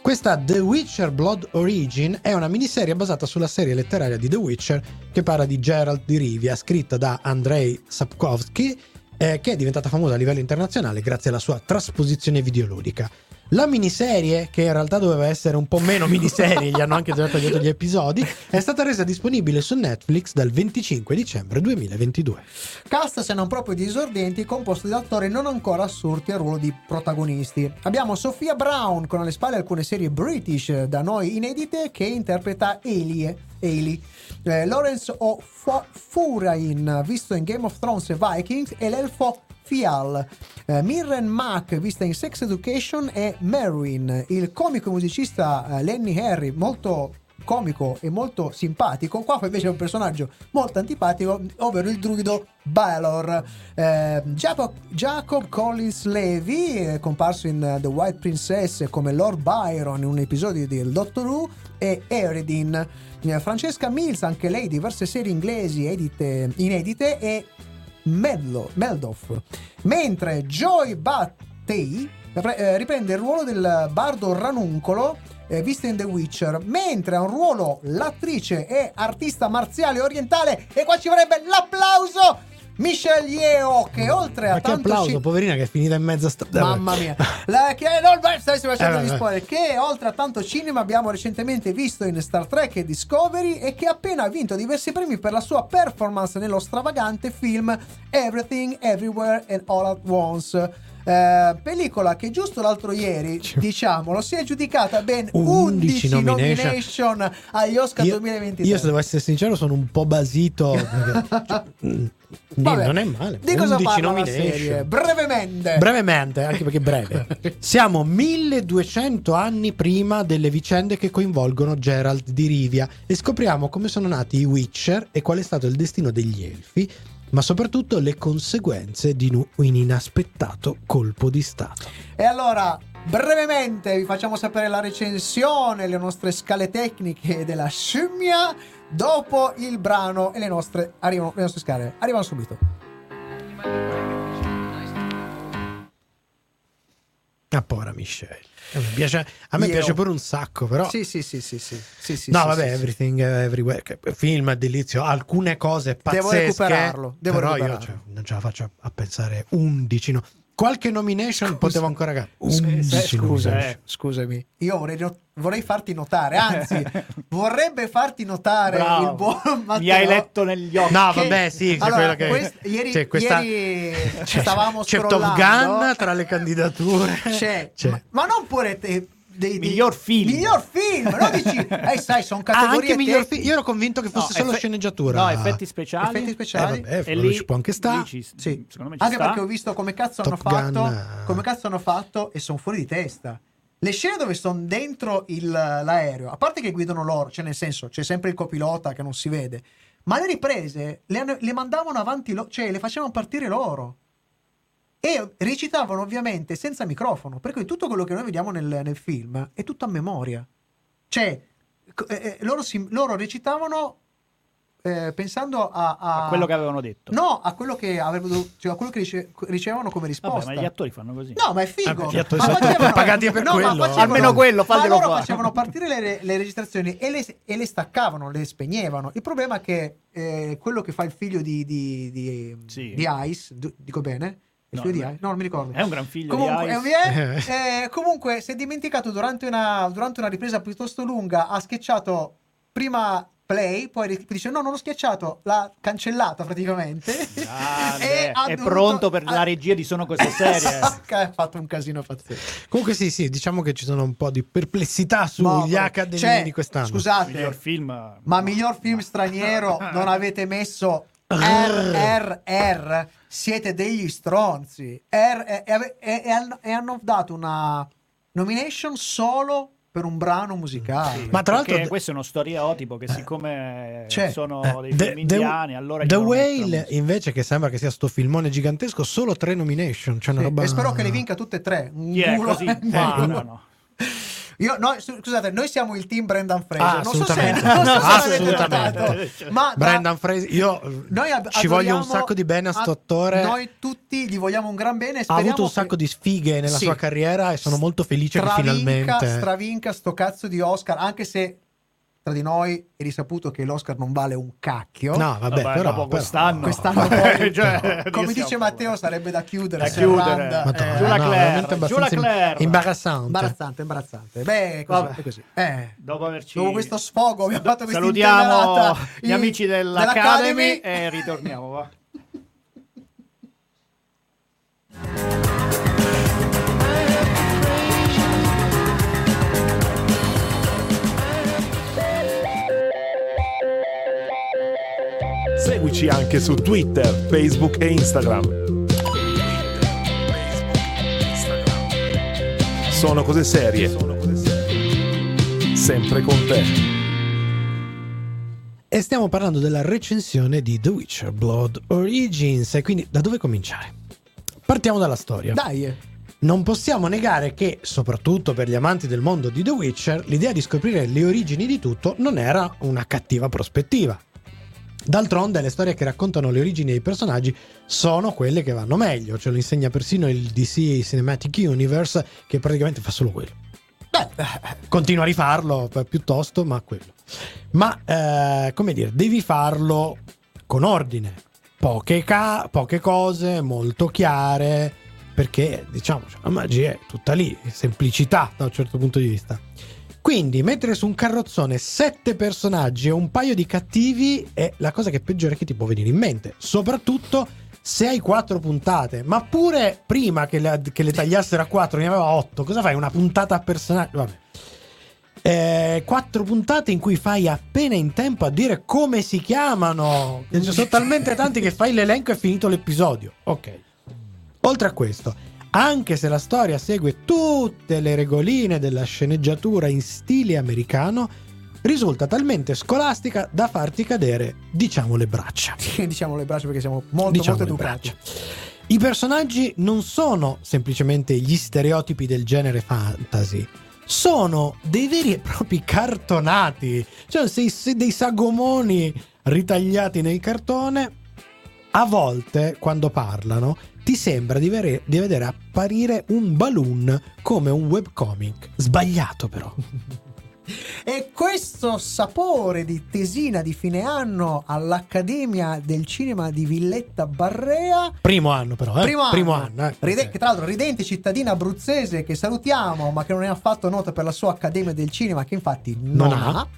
Questa The Witcher Blood Origin è una miniserie basata sulla serie letteraria di The Witcher, che parla di Geralt di Rivia, scritta da Andrzej Sapkowski, eh, che è diventata famosa a livello internazionale grazie alla sua trasposizione videoludica. La miniserie, che in realtà doveva essere un po' meno miniserie, gli hanno anche già tagliato gli episodi, è stata resa disponibile su Netflix dal venticinque dicembre duemilaventidue. Cast se non proprio disordenti, composto di attori non ancora assurti al ruolo di protagonisti. Abbiamo Sofia Brown, con alle spalle alcune serie British da noi inedite, che interpreta Ellie. Ailey, eh, Lawrence O'Furain, visto in Game of Thrones e Vikings, e l'elfo Fial, eh, Mirren Mack, vista in Sex Education e Merwin, il comico e musicista eh, Lenny Harry, molto comico e molto simpatico. Qua invece è un personaggio molto antipatico, ovvero il druido Balor. eh, Jacob, Jacob Collins Levy, eh, comparso in uh, The White Princess come Lord Byron in un episodio del Doctor Who, e Eredin. eh, Francesca Mills, anche lei diverse serie inglesi edite, inedite, e Medlo, Meldoff. Mentre Joy Battei eh, riprende il ruolo del bardo Ranuncolo, Eh, vista in The Witcher, mentre ha un ruolo l'attrice e artista marziale orientale, e qua ci vorrebbe l'applauso Michelle Yeoh, che oltre a ma tanto che applauso ci... poverina che è finita in mezzo a st- mamma mia la che non stai facendo eh, gli spoiler, che oltre a tanto cinema abbiamo recentemente visto in Star Trek e Discovery, e che ha appena vinto diversi premi per la sua performance nello stravagante film Everything Everywhere and All at Once. Eh, pellicola che giusto l'altro ieri, diciamolo, si è giudicata ben undici nomination, nomination agli Oscar io, duemilaventitré. Io, se devo essere sincero, sono un po' basito perché, cioè, vabbè, non è male. Di cosa parla la serie? Brevemente Brevemente, anche perché breve. Siamo milleduecento anni prima delle vicende che coinvolgono Geralt di Rivia e scopriamo come sono nati i Witcher e qual è stato il destino degli elfi, ma soprattutto le conseguenze di un inaspettato colpo di stato. E allora, brevemente, vi facciamo sapere la recensione, le nostre scale tecniche della scimmia dopo il brano, e le nostre arrivano, le nostre scale arrivano subito. Ah, povera Michelle. A me piace, a me piace pure un sacco, però. Sì, sì, sì, sì, sì. sì, sì no, sì, vabbè, sì, Everything sì. Everywhere. Film delizio, alcune cose pazzesche. Devo recuperarlo. Devo però recuperarlo. Io cioè, non ce la faccio a pensare undici. No. Qualche nomination scusa. Potevo ancora capire. Scusa, scusa, eh, scusami. Io vorrei, vorrei farti notare, anzi, vorrebbe farti notare bravo. Il buon Matteo. Mi hai letto negli occhi. No, vabbè, sì, c'è allora, che... quest- ieri, cioè, questa... ieri cioè, stavamo c'è scrollando. C'è Top Gun tra le candidature. C'è, c'è. Ma, ma non pure te... Dei, dei, miglior film miglior film no dici eh sai sono categorie ah, miglior film. Io ero convinto che fosse no, solo eff- sceneggiatura no effetti speciali effetti speciali eh, vabbè, e lì ci può anche stare sì. Secondo me ci anche sta. Perché ho visto come cazzo Top hanno Gun. fatto come cazzo hanno fatto e sono fuori di testa le scene dove sono dentro il, l'aereo, a parte che guidano loro, cioè nel senso c'è sempre il copilota che non si vede, ma le riprese le, le mandavano avanti lo, cioè le facevano partire loro e recitavano ovviamente senza microfono, per cui tutto quello che noi vediamo nel, nel film è tutto a memoria, cioè eh, loro, si, loro recitavano eh, pensando a, a... a quello che avevano detto, no, a quello che avevano, cioè a quello che rice, ricevevano come risposta. Vabbè, ma gli attori fanno così, no, ma è figo, gli attori ma sono facevano, pagati per no, quello ma facevano, almeno quello ma loro qua. Facevano partire le, le registrazioni e le, e le staccavano, le spegnevano. Il problema è che eh, quello che fa il figlio di di, di, sì. di Ice, dico bene? No, di... no, non mi ricordo. È un gran figlio comunque, di Ice. Eh, comunque si è dimenticato durante una, durante una ripresa piuttosto lunga. Ha schiacciato prima play, poi dice no, non l'ho schiacciato, l'ha cancellata praticamente. Ah, e è dovuto... pronto per la regia di Sono cose serie. Ha fatto un casino pazzesco. Comunque sì, sì, diciamo che ci sono un po' di perplessità sugli no, accademici cioè, di quest'anno. Scusate, miglior film... ma miglior film straniero non avete messo... erre erre erre siete degli stronzi e hanno dato una nomination solo per un brano musicale. Sì, ma tra l'altro d- questo è uno storiotipo che siccome cioè, sono dei the, film indiani the, allora The Whale invece che sembra che sia sto filmone gigantesco solo tre nomination, cioè una sì, roba... e spero che le vinca tutte e tre. Yeah, così. Ma, no, no, no. Io, no, scusate, noi siamo il team Brendan Fraser. Ah, non so se, non so se assolutamente. Notato, ma Brendan Fraser, io noi ab- ci voglio un sacco di bene a sto attore. Noi tutti gli vogliamo un gran bene. Ha avuto un sacco che... di sfighe nella sì. sua carriera e sono molto felice stravinca, che finalmente stravinca sto cazzo di Oscar, anche se tra di noi è risaputo che l'Oscar non vale un cacchio. No, vabbè, vabbè però, però quest'anno, quest'anno poi, cioè, come dice Matteo, sarebbe da chiudere. Da chiudere. Randa, eh, giù la Claire, no, giù la Claire. Imbarazzante. Imbarazzante, imbarazzante. Beh, così, vabbè. È così. Eh, dopo averci dopo questo sfogo, abbiamo fatto questa salutiamo gli in... amici dell'Academy, dell'Academy e ritorniamo, va. Seguici anche su Twitter, Facebook e Instagram. Sono cose serie. Sempre con te. E stiamo parlando della recensione di The Witcher Blood Origins. E quindi da dove cominciare? Partiamo dalla storia. Dai! Non possiamo negare che, soprattutto per gli amanti del mondo di The Witcher, l'idea di scoprire le origini di tutto non era una cattiva prospettiva. D'altronde le storie che raccontano le origini dei personaggi sono quelle che vanno meglio, ce lo insegna persino il D C Cinematic Universe, che praticamente fa solo quello. Beh, continua a rifarlo piuttosto, ma quello. Ma, eh, come dire, devi farlo con ordine. poche, ca- poche cose molto chiare, perché diciamo la magia è tutta lì, semplicità da un certo punto di vista. Quindi mettere su un carrozzone sette personaggi e un paio di cattivi è la cosa che peggiore che ti può venire in mente, soprattutto se hai quattro puntate. Ma pure prima che le, che le tagliassero a quattro ne aveva otto, cosa fai? Una puntata a personaggio? Vabbè. Eh, quattro puntate in cui fai appena in tempo a dire come si chiamano. Ci sono talmente tanti che fai l'elenco e è finito l'episodio. Ok. Oltre a questo, anche se la storia segue tutte le regoline della sceneggiatura in stile americano, risulta talmente scolastica da farti cadere, diciamo, le braccia. Diciamo le braccia perché siamo molto, diciamo molto educati. I personaggi non sono semplicemente gli stereotipi del genere fantasy, sono dei veri e propri cartonati, cioè sei, sei dei sagomoni ritagliati nel cartone. A volte, quando parlano, ti sembra di, vere, di vedere apparire un balloon come un webcomic. Sbagliato, però. E questo sapore di tesina di fine anno all'Accademia del Cinema di Villetta Barrea. Primo anno, però. Eh? Primo anno. Primo anno eh. Ride- che tra l'altro, ridente cittadina abruzzese che salutiamo, ma che non è affatto nota per la sua Accademia del Cinema, che infatti non, non ha. ha.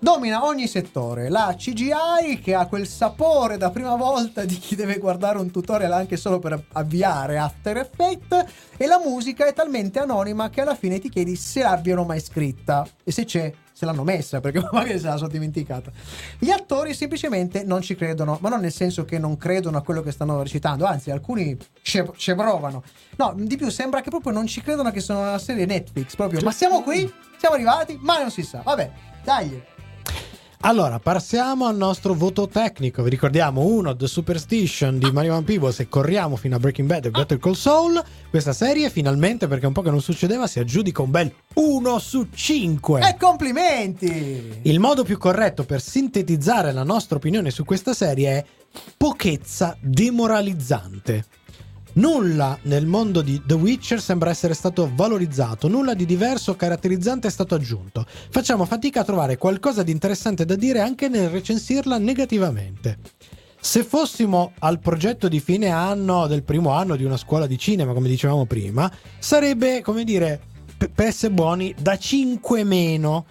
Domina ogni settore, la C G I che ha quel sapore da prima volta di chi deve guardare un tutorial anche solo per avviare After Effects, e la musica è talmente anonima che alla fine ti chiedi se l'abbiano mai scritta e se c'è, se l'hanno messa, perché magari se la sono dimenticata. Gli attori semplicemente non ci credono, ma non nel senso che non credono a quello che stanno recitando, anzi alcuni ci provano. No, di più, sembra che proprio non ci credono che sono una serie Netflix, proprio, ma siamo qui, siamo arrivati, ma non si sa, vabbè, dai. Allora, passiamo al nostro voto tecnico. Vi ricordiamo, uno, The Superstition di Mario Van Peebles, e corriamo fino a Breaking Bad e Better Call Saul. Questa serie, finalmente, perché un po' che non succedeva, si aggiudica un bel uno su cinque. E complimenti! Il modo più corretto per sintetizzare la nostra opinione su questa serie è pochezza demoralizzante. Nulla nel mondo di The Witcher sembra essere stato valorizzato, nulla di diverso o caratterizzante è stato aggiunto. Facciamo fatica a trovare qualcosa di interessante da dire anche nel recensirla negativamente. Se fossimo al progetto di fine anno del primo anno di una scuola di cinema, come dicevamo prima, sarebbe, come dire, per essere buoni, da cinque meno.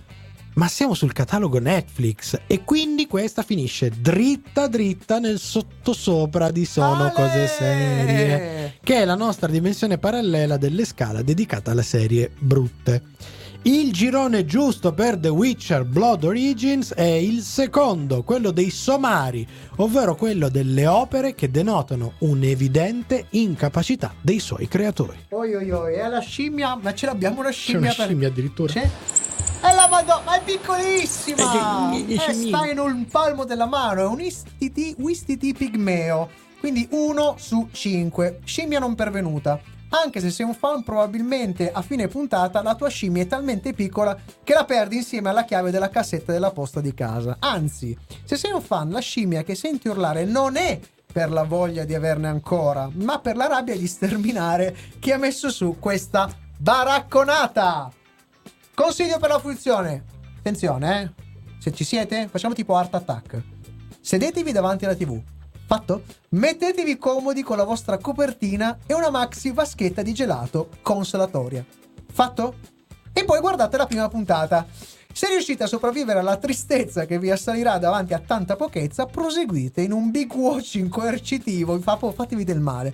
Ma siamo sul catalogo Netflix e quindi questa finisce dritta dritta nel sottosopra di Sono Ale! Cose Serie, che è la nostra dimensione parallela delle scala dedicata alle serie brutte. Il girone giusto per The Witcher Blood Origins è il secondo, quello dei somari, ovvero quello delle opere che denotano un'evidente incapacità dei suoi creatori. Oi oi oi, è la scimmia, ma ce l'abbiamo una scimmia? C'è una per... scimmia addirittura? C'è? È la Madonna, ma è piccolissima! E eh, sta in un palmo della mano, è un istiti, istiti pigmeo, quindi uno su cinque. Scimmia non pervenuta. Anche se sei un fan, probabilmente a fine puntata la tua scimmia è talmente piccola che la perdi insieme alla chiave della cassetta della posta di casa. Anzi, se sei un fan, la scimmia che senti urlare non è per la voglia di averne ancora, ma per la rabbia di sterminare chi ha messo su questa baracconata! Consiglio per la fruizione. Attenzione, eh. Se ci siete, facciamo tipo Art Attack. Sedetevi davanti alla tivù. Fatto? Mettetevi comodi con la vostra copertina e una maxi vaschetta di gelato consolatoria. Fatto? E poi guardate la prima puntata. Se riuscite a sopravvivere alla tristezza che vi assalirà davanti a tanta pochezza, proseguite in un big watching coercitivo. Fatevi del male.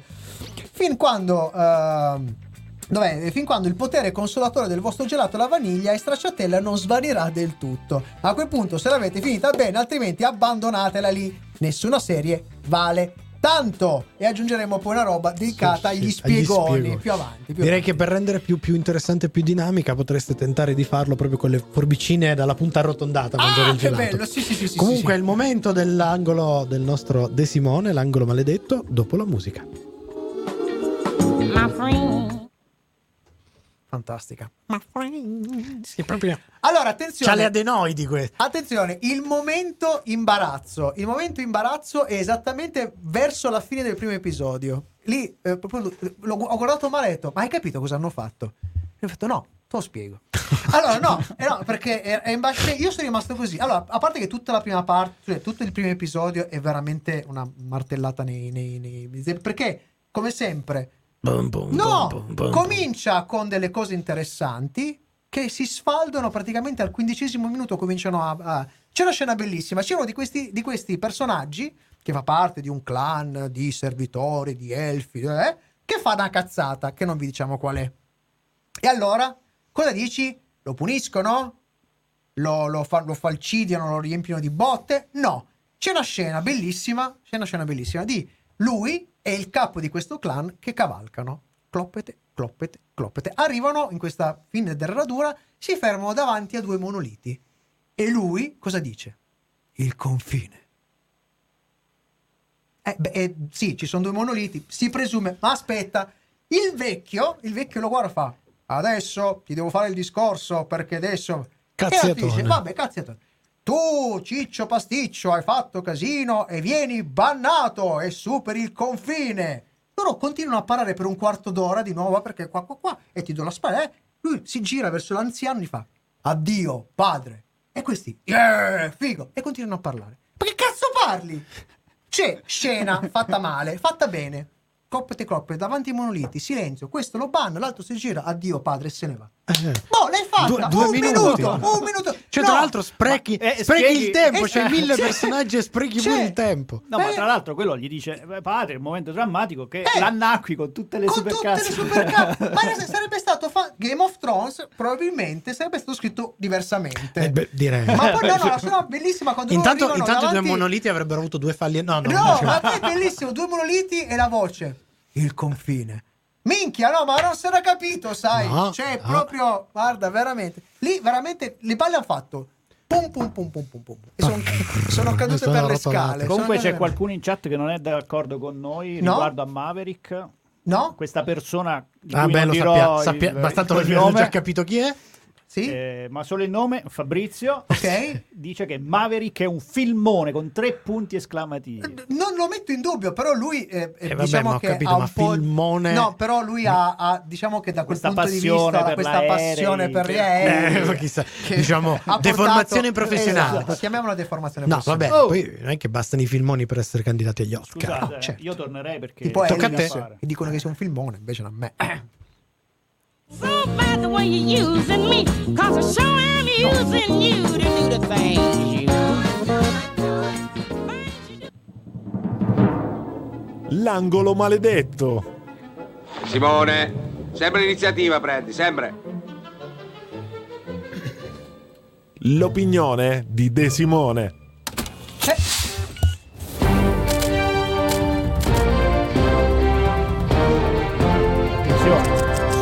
Fin quando... Uh... Dov'è? Fin quando il potere consolatore del vostro gelato alla vaniglia e stracciatella non svanirà del tutto. A quel punto, se l'avete finita bene, altrimenti abbandonatela lì. Nessuna serie vale tanto. E aggiungeremo poi una roba dedicata sì, agli, sì, spiegoni, agli spiegoni più avanti. Più Direi avanti. Che per rendere più, più interessante e più dinamica potreste tentare di farlo proprio con le forbicine dalla punta arrotondata. Ah, mangiare il gelato. Che bello, sì, sì, sì. Comunque sì, è sì. Il momento dell'angolo del nostro De Simone, l'angolo maledetto, dopo la musica. Fantastica. Ma sì, proprio. Allora, attenzione. C'ha le adenoidi queste. Attenzione, il momento imbarazzo. Il momento imbarazzo è esattamente verso la fine del primo episodio. Lì eh, proprio, lo, ho guardato male e ho detto, ma hai capito cosa hanno fatto? E ho detto, no, te lo spiego. Allora no, eh no, perché è, è in base, io sono rimasto così. Allora, a parte che tutta la prima parte, cioè, tutto il primo episodio è veramente una martellata nei, nei, nei perché come sempre bum, bum, no bum, bum, comincia bum. con delle cose interessanti che si sfaldano praticamente al quindicesimo minuto, cominciano a, a c'è una scena bellissima, c'è uno di questi di questi personaggi che fa parte di un clan di servitori, di elfi, eh, che fa una cazzata che non vi diciamo qual è. E allora cosa dici? Lo puniscono? Lo, lo, fa, lo falcidiano, lo riempiono di botte? No. C'è una scena bellissima, c'è una scena bellissima di lui e il capo di questo clan che cavalcano. Cloppete, cloppete, cloppete. Arrivano in questa fine della radura, si fermano davanti a due monoliti. E lui cosa dice? Il confine. Eh, beh, eh, sì, ci sono due monoliti, si presume, ma aspetta, il vecchio, il vecchio lo guarda e fa: adesso ti devo fare il discorso perché adesso... Cazziatone. Dice, vabbè, cazziatone. Tu, ciccio pasticcio, hai fatto casino e vieni bannato e superi il confine. Loro continuano a parlare per un quarto d'ora di nuovo perché qua, qua, qua, e ti do la spalla. Eh? Lui si gira verso l'anziano e gli fa: addio, padre. E questi, yeah, figo, e continuano a parlare. Ma che cazzo parli? C'è scena fatta male, fatta bene. Coppete, coppete, davanti ai monoliti, silenzio, questo lo banna, l'altro si gira, addio padre, e se ne va. Eh. Boh, l'hai fatta, due, due un minuti. minuto, un minuto. Cioè no. Tra l'altro sprechi, eh, sprechi spieghi, il tempo, eh, c'è cioè, mille c'è, personaggi e sprechi c'è. pure il tempo. No, eh. ma tra l'altro quello gli dice, padre, è un momento drammatico che eh. l'annacqui con tutte le supercazze. Con super tutte cazzo. le supercazze. Ma se sarebbe stato fa- Game of Thrones, probabilmente sarebbe stato scritto diversamente. Eh beh, direi. Ma poi no, no, la storia bellissima quando Intanto, intanto davanti... due monoliti avrebbero avuto due falli. No, no, no ma è bellissimo, due monoliti e la voce. Il confine. Minchia, no, ma non si era capito, sai? No, cioè, no. proprio, guarda, veramente. Lì, veramente, le palle hanno fatto pum pum pum pum pum pum. E son, sono cadute sono per le scale. Comunque c'è per... qualcuno in chat che non è d'accordo con noi no? riguardo a Maverick. No? Questa persona di ah, cui beh, non dirò sappia, sappia, il, bastato il cognome, ho già capito chi è. Sì? Eh, ma solo il nome, Fabrizio, okay. dice che Maverick è un filmone con tre punti esclamativi. Non lo metto in dubbio, però lui eh, eh, vabbè, diciamo che capito, ha un po' filmone... No, però lui ha, ha diciamo che da quel questa punto di vista per questa passione per gli aerei, eh, chissà, che diciamo portato... deformazione professionale. Esatto, chiamiamola deformazione no, professionale. No, vabbè, oh. poi non è che bastano i filmoni per essere candidati agli Oscar. Scusate, no, certo. io tornerei perché tipo tocca a te fare. E dicono che sei un filmone, invece non a me. So bad the way you're using me, cause I sure am using you to do the things you do. L'angolo maledetto. Simone, sempre l'iniziativa prendi, sempre. L'opinione di De Simone. Eh.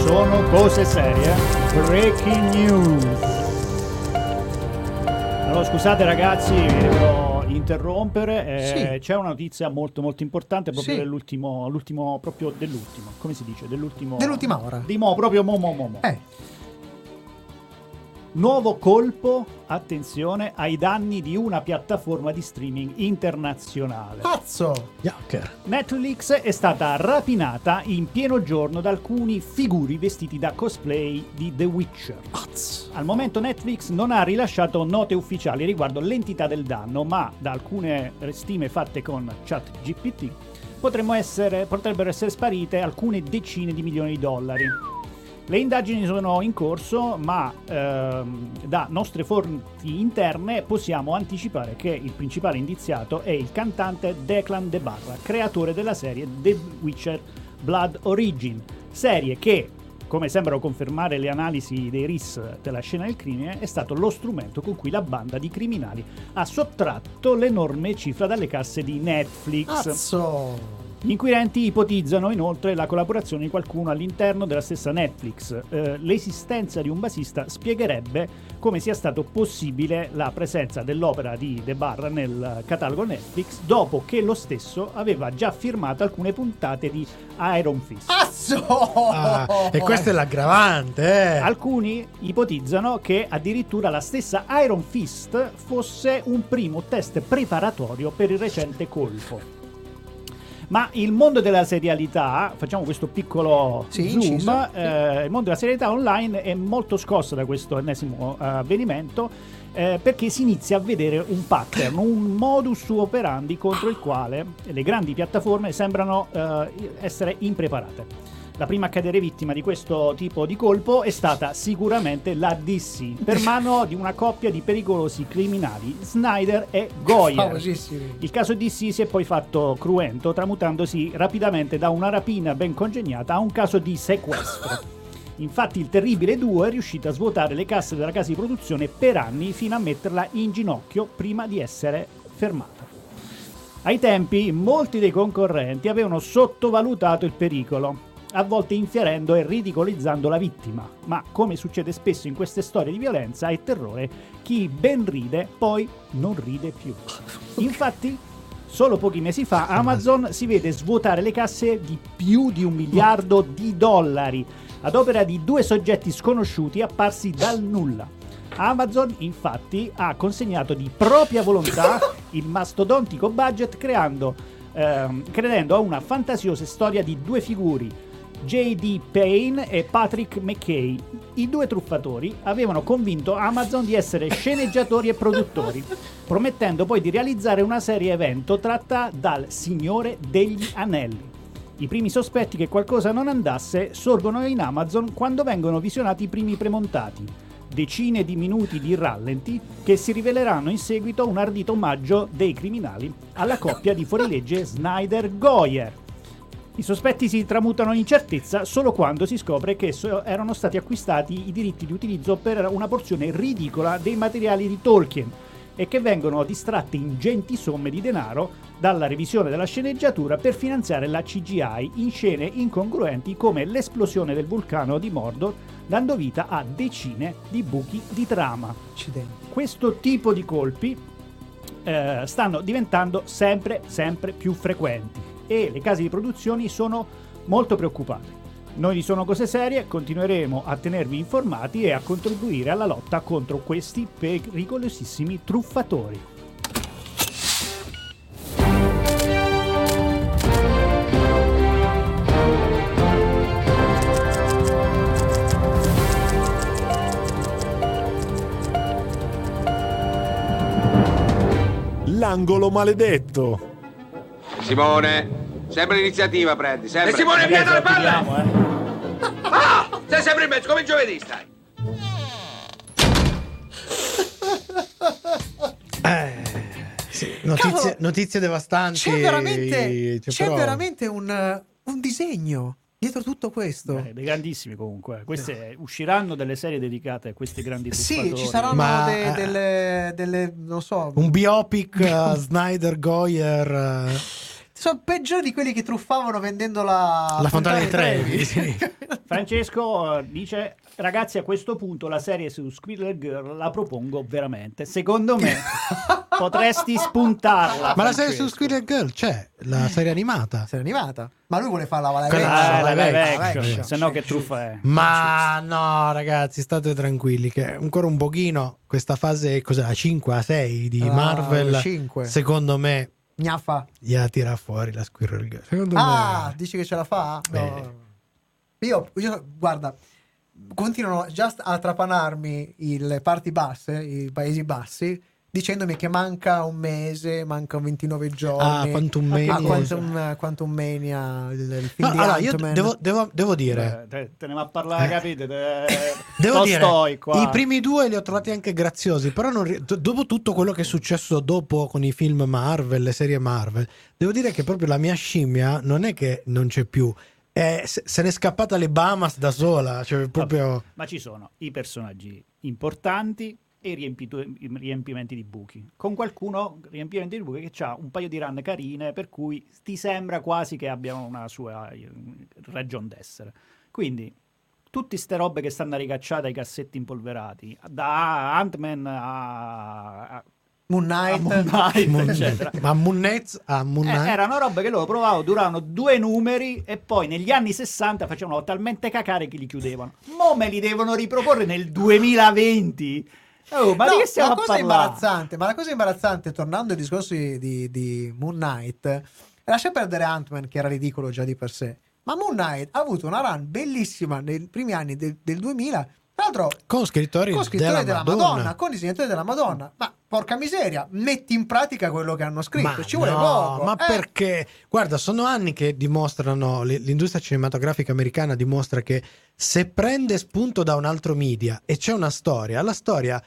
Sono cose serie. Breaking news. Allora scusate ragazzi, vi devo interrompere. Sì. Eh, c'è una notizia molto molto importante proprio sì. dell'ultimo, l'ultimo proprio dell'ultimo. Come si dice? Dell'ultimo. Dell'ultima ora. Di mo proprio mo mo mo. mo. Eh. Nuovo colpo, attenzione, ai danni di una piattaforma di streaming internazionale. Cazzo! Yaker. Netflix è stata rapinata in pieno giorno da alcuni figuri vestiti da cosplay di The Witcher. Cazzo. Al momento Netflix non ha rilasciato note ufficiali riguardo l'entità del danno, ma da alcune stime fatte con ChatGPT potremmo essere, potrebbero essere sparite alcune decine di milioni di dollari. Le indagini sono in corso, ma ehm, da nostre fonti interne possiamo anticipare che il principale indiziato è il cantante Declan De Barra, creatore della serie The Witcher Blood Origin, serie che, come sembrano confermare le analisi dei R I S della scena del crimine, è stato lo strumento con cui la banda di criminali ha sottratto l'enorme cifra dalle casse di Netflix. Azzo! Gli inquirenti ipotizzano inoltre la collaborazione di qualcuno all'interno della stessa Netflix. Eh, l'esistenza di un bassista spiegherebbe come sia stato possibile la presenza dell'opera di De Barra nel catalogo Netflix dopo che lo stesso aveva già firmato alcune puntate di Iron Fist. Azzo! Ah, e questo è l'aggravante! Eh. Alcuni ipotizzano che addirittura la stessa Iron Fist fosse un primo test preparatorio per il recente colpo. Ma il mondo della serialità, facciamo questo piccolo sì, zoom, inciso, eh, sì. il mondo della serialità online è molto scosso da questo ennesimo uh, avvenimento. Eh, perché si inizia a vedere un pattern, un modus operandi contro il quale le grandi piattaforme sembrano eh, essere impreparate. La prima a cadere vittima di questo tipo di colpo è stata sicuramente la D C, per mano di una coppia di pericolosi criminali, Snyder e Goyer. Il caso D C si è poi fatto cruento, tramutandosi rapidamente da una rapina ben congegnata a un caso di sequestro. Infatti il terribile duo è riuscito a svuotare le casse della casa di produzione per anni, fino a metterla in ginocchio prima di essere fermata. Ai tempi molti dei concorrenti avevano sottovalutato il pericolo, a volte infierendo e ridicolizzando la vittima, ma come succede spesso in queste storie di violenza e terrore, chi ben ride poi non ride più. Infatti solo pochi mesi fa Amazon si vede svuotare le casse di più di un miliardo di dollari ad opera di due soggetti sconosciuti apparsi dal nulla. Amazon, infatti, ha consegnato di propria volontà il mastodontico budget creando, ehm, credendo a una fantasiosa storia di due figuri, J D Payne e Patrick McKay. I due truffatori avevano convinto Amazon di essere sceneggiatori e produttori, promettendo poi di realizzare una serie evento tratta dal Signore degli Anelli. I primi sospetti che qualcosa non andasse sorgono in Amazon quando vengono visionati i primi premontati, decine di minuti di rallenti che si riveleranno in seguito un ardito omaggio dei criminali alla coppia di fuorilegge Snyder-Goyer. I sospetti si tramutano in certezza solo quando si scopre che so- erano stati acquistati i diritti di utilizzo per una porzione ridicola dei materiali di Tolkien e che vengono distratte ingenti somme di denaro dalla revisione della sceneggiatura per finanziare la C G I in scene incongruenti come l'esplosione del vulcano di Mordor, dando vita a decine di buchi di trama. Accidenti. Questo tipo di colpi eh, stanno diventando sempre, sempre più frequenti e le case di produzione sono molto preoccupate. Noi di Sono Cose Serie continueremo a tenervi informati e a contribuire alla lotta contro questi pericolosissimi truffatori. L'angolo maledetto. Simone, sempre l'iniziativa prendi, sempre. E Simone, via dalle palle! Ah! Sei sempre in mezzo, come giovedì stai! Eh, sì, notizie, cavolo, notizie devastanti. C'è veramente, c'è c'è veramente un, un disegno dietro tutto questo. Beh, dei grandissimi comunque. Queste usciranno delle serie dedicate a questi grandi truffatori. Sì, ci saranno ma, de, delle, delle, non so, un biopic uh, Snyder Goyer. Uh... Sono peggiori di quelli che truffavano vendendo la, la Fontana dei Trevi. Sì. Francesco dice: ragazzi, a questo punto la serie su Squirrel Girl la propongo veramente. Secondo me potresti spuntarla. Ma Francesco, la serie su Squirrel Girl c'è, la serie animata. Serie animata. Ma lui vuole farla la vecchia, se no che truffa è. Ma no, ragazzi, state tranquilli che ancora un pochino questa fase cos'è, la cinque a sei di ah, Marvel, cinque. Secondo me gnaffa gliela tira fuori la Squirrel Girl. Secondo ah, me... dici che ce la fa? No. Io, io, guarda, continuano già a trapanarmi le parti basse, i paesi bassi, dicendomi che manca un mese, manca ventinove giorni. Ah, Quantum Mania. Ah, Quantum, Quantum Mania, il, il film no, di allora, Ant-Man. Io devo, devo, devo dire... Eh, te, te ne va a parlare, eh. capite? Te... devo dire, qua. I primi due li ho trovati anche graziosi, però non ri... dopo tutto quello che è successo dopo con i film Marvel, le serie Marvel, devo dire che proprio la mia scimmia non è che non c'è più, è, se ne è scappata le Bahamas da sola. Cioè proprio... Vabbè, ma ci sono i personaggi importanti e riempito, riempimenti di buchi, con qualcuno riempimenti di buchi che ha un paio di run carine per cui ti sembra quasi che abbiano una sua ragion d'essere. Quindi tutte ste robe che stanno ricacciate ai cassetti impolverati, da Ant-Man a, a Moon Knight, Moon Knight Moon eccetera, ma Moon Knight, a Moon Knight. Eh, erano robe che loro provavano, duravano due numeri e poi negli anni sessanta facevano talmente cacare che li chiudevano. Mo me li devono riproporre nel duemilaventi. Oh, ma no, che stiamo la cosa a parlare? Imbarazzante, ma la cosa imbarazzante, tornando al discorso di, di, di Moon Knight, Lascia perdere Ant-Man, che era ridicolo già di per sé, ma Moon Knight ha avuto una run bellissima nei primi anni del, del duemila, tra l'altro con scrittori, con scrittori della, della Madonna. Madonna, con disegnatori della Madonna. Ma porca miseria, metti in pratica quello che hanno scritto, ma ci vuole no, poco. Ma eh. perché? Guarda, sono anni che dimostrano, l'industria cinematografica americana dimostra che se prende spunto da un altro media e c'è una storia, la storia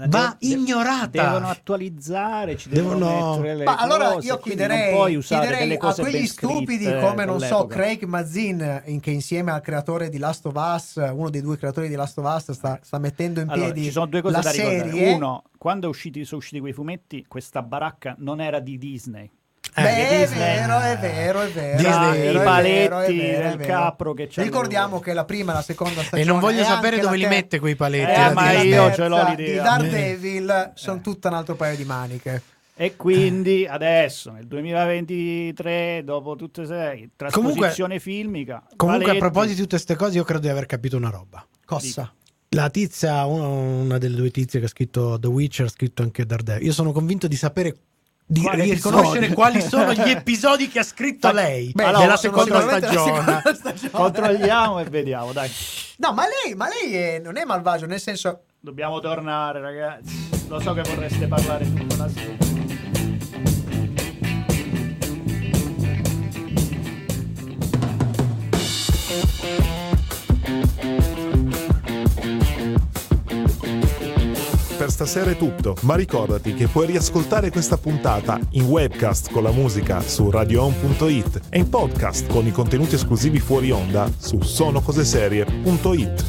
va de- ignorata. Devono attualizzare, ci devono, devono... mettere le ma cose. Allora io chiederei, non puoi usare chiederei delle cose a quegli stupidi scritte, come, non l'epoca. so, Craig Mazin, in che insieme al creatore di Last of Us, uno dei due creatori di Last of Us, sta, sta mettendo in allora, piedi ci sono due cose la da serie. Uno, quando è usciti, sono usciti quei fumetti, questa baracca non era di Disney. Eh, Beh, Disney, è vero, è vero, è vero. Disney, è vero, i paletti è vero, è vero, del capro che c'è. Ricordiamo che la prima, la seconda stagione. E non voglio sapere dove te- li mette quei paletti. Eh, ma io ce l'ho l'idea. Di Daredevil eh. sono tutto un altro paio di maniche. E quindi adesso nel duemilaventitré, dopo tutte sei trasposizione comunque, filmica. Comunque, paletti. A proposito di tutte queste cose, io credo di aver capito una roba. Cosa? La tizia, una delle due tizie che ha scritto The Witcher, ha scritto anche Daredevil. Io sono convinto di sapere. Di quali riconoscere episodi? Quali sono gli episodi che ha scritto lei Beh, allora, della seconda stagione. La seconda stagione controlliamo e vediamo, dai. No, ma lei, ma lei è, non è malvagio, nel senso, dobbiamo tornare, ragazzi, lo so che vorreste parlare tutta la sera. Per stasera è tutto, ma ricordati che puoi riascoltare questa puntata in webcast con la musica su radio on punto it e in podcast con i contenuti esclusivi fuori onda su sono cose serie punto it.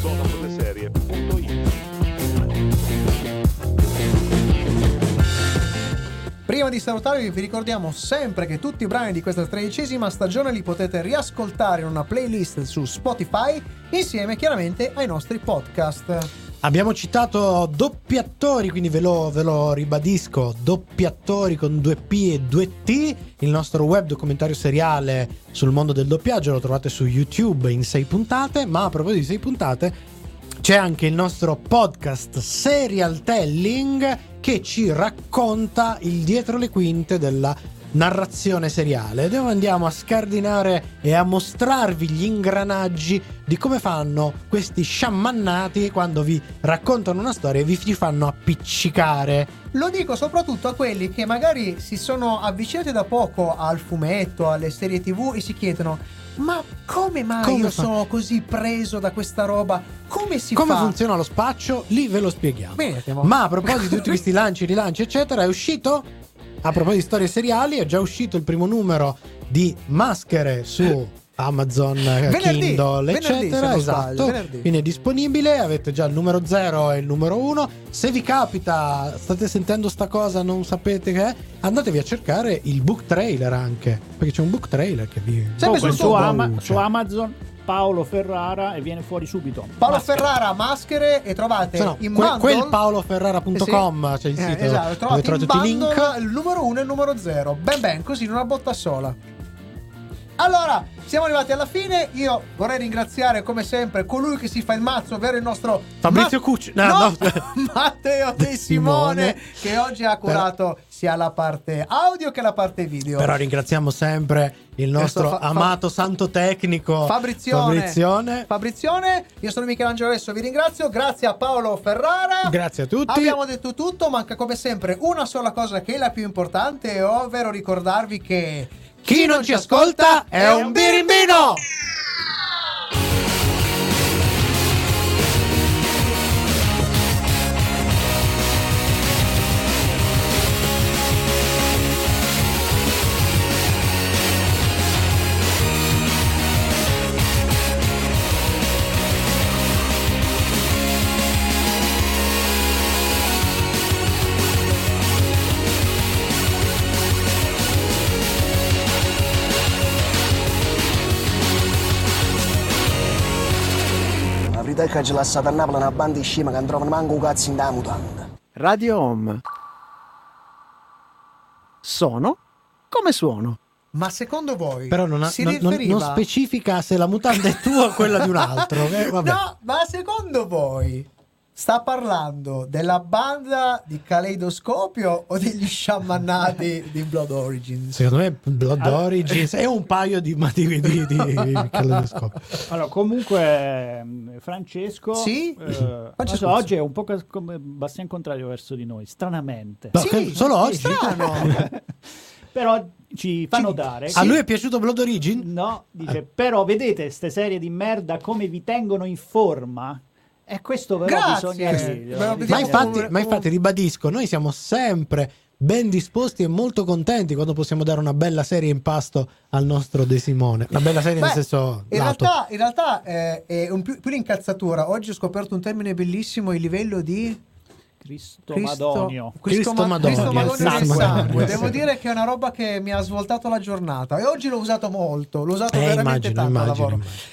Prima di salutarvi vi ricordiamo sempre che tutti i brani di questa tredicesima stagione li potete riascoltare in una playlist su Spotify insieme chiaramente ai nostri podcast. Abbiamo citato doppi attori, quindi ve lo, ve lo ribadisco, doppi attori con due P e due T. Il nostro web documentario seriale sul mondo del doppiaggio lo trovate su YouTube in sei puntate, ma a proposito di sei puntate c'è anche il nostro podcast Serial Telling che ci racconta il dietro le quinte della narrazione seriale, dove andiamo a scardinare e a mostrarvi gli ingranaggi di come fanno questi sciamannati quando vi raccontano una storia e vi fanno appiccicare. Lo dico soprattutto a quelli che magari si sono avvicinati da poco al fumetto, alle serie TV e si chiedono: ma come mai come io fa? sono così preso da questa roba? Come si come fa? Come funziona lo spaccio? Lì ve lo spieghiamo. Bene, ma a proposito di tutti questi lanci, rilanci eccetera, è uscito, a proposito di storie seriali, è già uscito il primo numero di Maschere su Amazon, venerdì, Kindle, venerdì, eccetera. Esatto. Venerdì. Quindi è disponibile, avete già il numero zero e il numero uno. Se vi capita, state sentendo sta cosa, non sapete che è, andatevi a cercare il book trailer anche, perché c'è un book trailer che vi... Sempre su, su, Ama- su Amazon, Paolo Ferrara, e viene fuori subito Paolo Maschere. Ferrara Maschere, e trovate no, in que- bundle quel paolo ferrara punto com, sì, c'è il eh, sito, esatto, trovate, trovate in tutti bundle, i link, il numero uno e il numero zero, ben ben così in una botta sola. Allora siamo arrivati alla fine, io vorrei ringraziare come sempre colui che si fa il mazzo, ovvero il nostro Fabrizio Ma- Cucci no, no, no. Matteo De Simone, che oggi ha curato Però... sia la parte audio che la parte video. Però ringraziamo sempre il nostro fa- amato fa- santo tecnico Fabrizione. Fabrizione Fabrizione Io sono Michelangelo Resso, vi ringrazio, grazie a Paolo Ferrara, grazie a tutti. Abbiamo detto tutto, manca come sempre una sola cosa che è la più importante, ovvero ricordarvi che chi, chi non, non ci ascolta, ascolta è un birimbino. Che ci lasciata a Napoli una banda di scema che non trovano manco un cazzo in da mutanda. Radio Home. Sono come suono. Ma secondo voi però non, ha, si non, riferiva... non specifica se la mutanda è tua o quella di un altro. Eh, vabbè. No, ma secondo voi Sta parlando della banda di Kaleidoscopio o degli sciamanati di Blood Origin? Secondo me Blood allora, Origin è un paio di di, di, di Kaleidoscopio. Allora, comunque Francesco, sì? eh, Francesco so, oggi è un po' come Bastian Contrario verso di noi, stranamente. No, sì, solo oggi? Strano. Però ci fanno ci, dare. A sì. Lui è piaciuto Blood Origin? No, dice, ah. però vedete ste serie di merda come vi tengono in forma? E questo però bisogna ma, ma infatti, ma infatti ribadisco, noi siamo sempre ben disposti e molto contenti quando possiamo dare una bella serie in pasto al nostro De Simone. Una bella serie Beh, nel senso in lato. realtà in realtà eh, è un più, più l'incazzatura. Oggi ho scoperto un termine bellissimo, il livello di Cristo, Cristo Madonio Cristo, Cristo, Madonio, Cristo Madonio sangue. sangue Devo dire che è una roba che mi ha svoltato la giornata e oggi l'ho usato molto, l'ho usato eh, veramente immagino, tanto immagino, al lavoro immagino.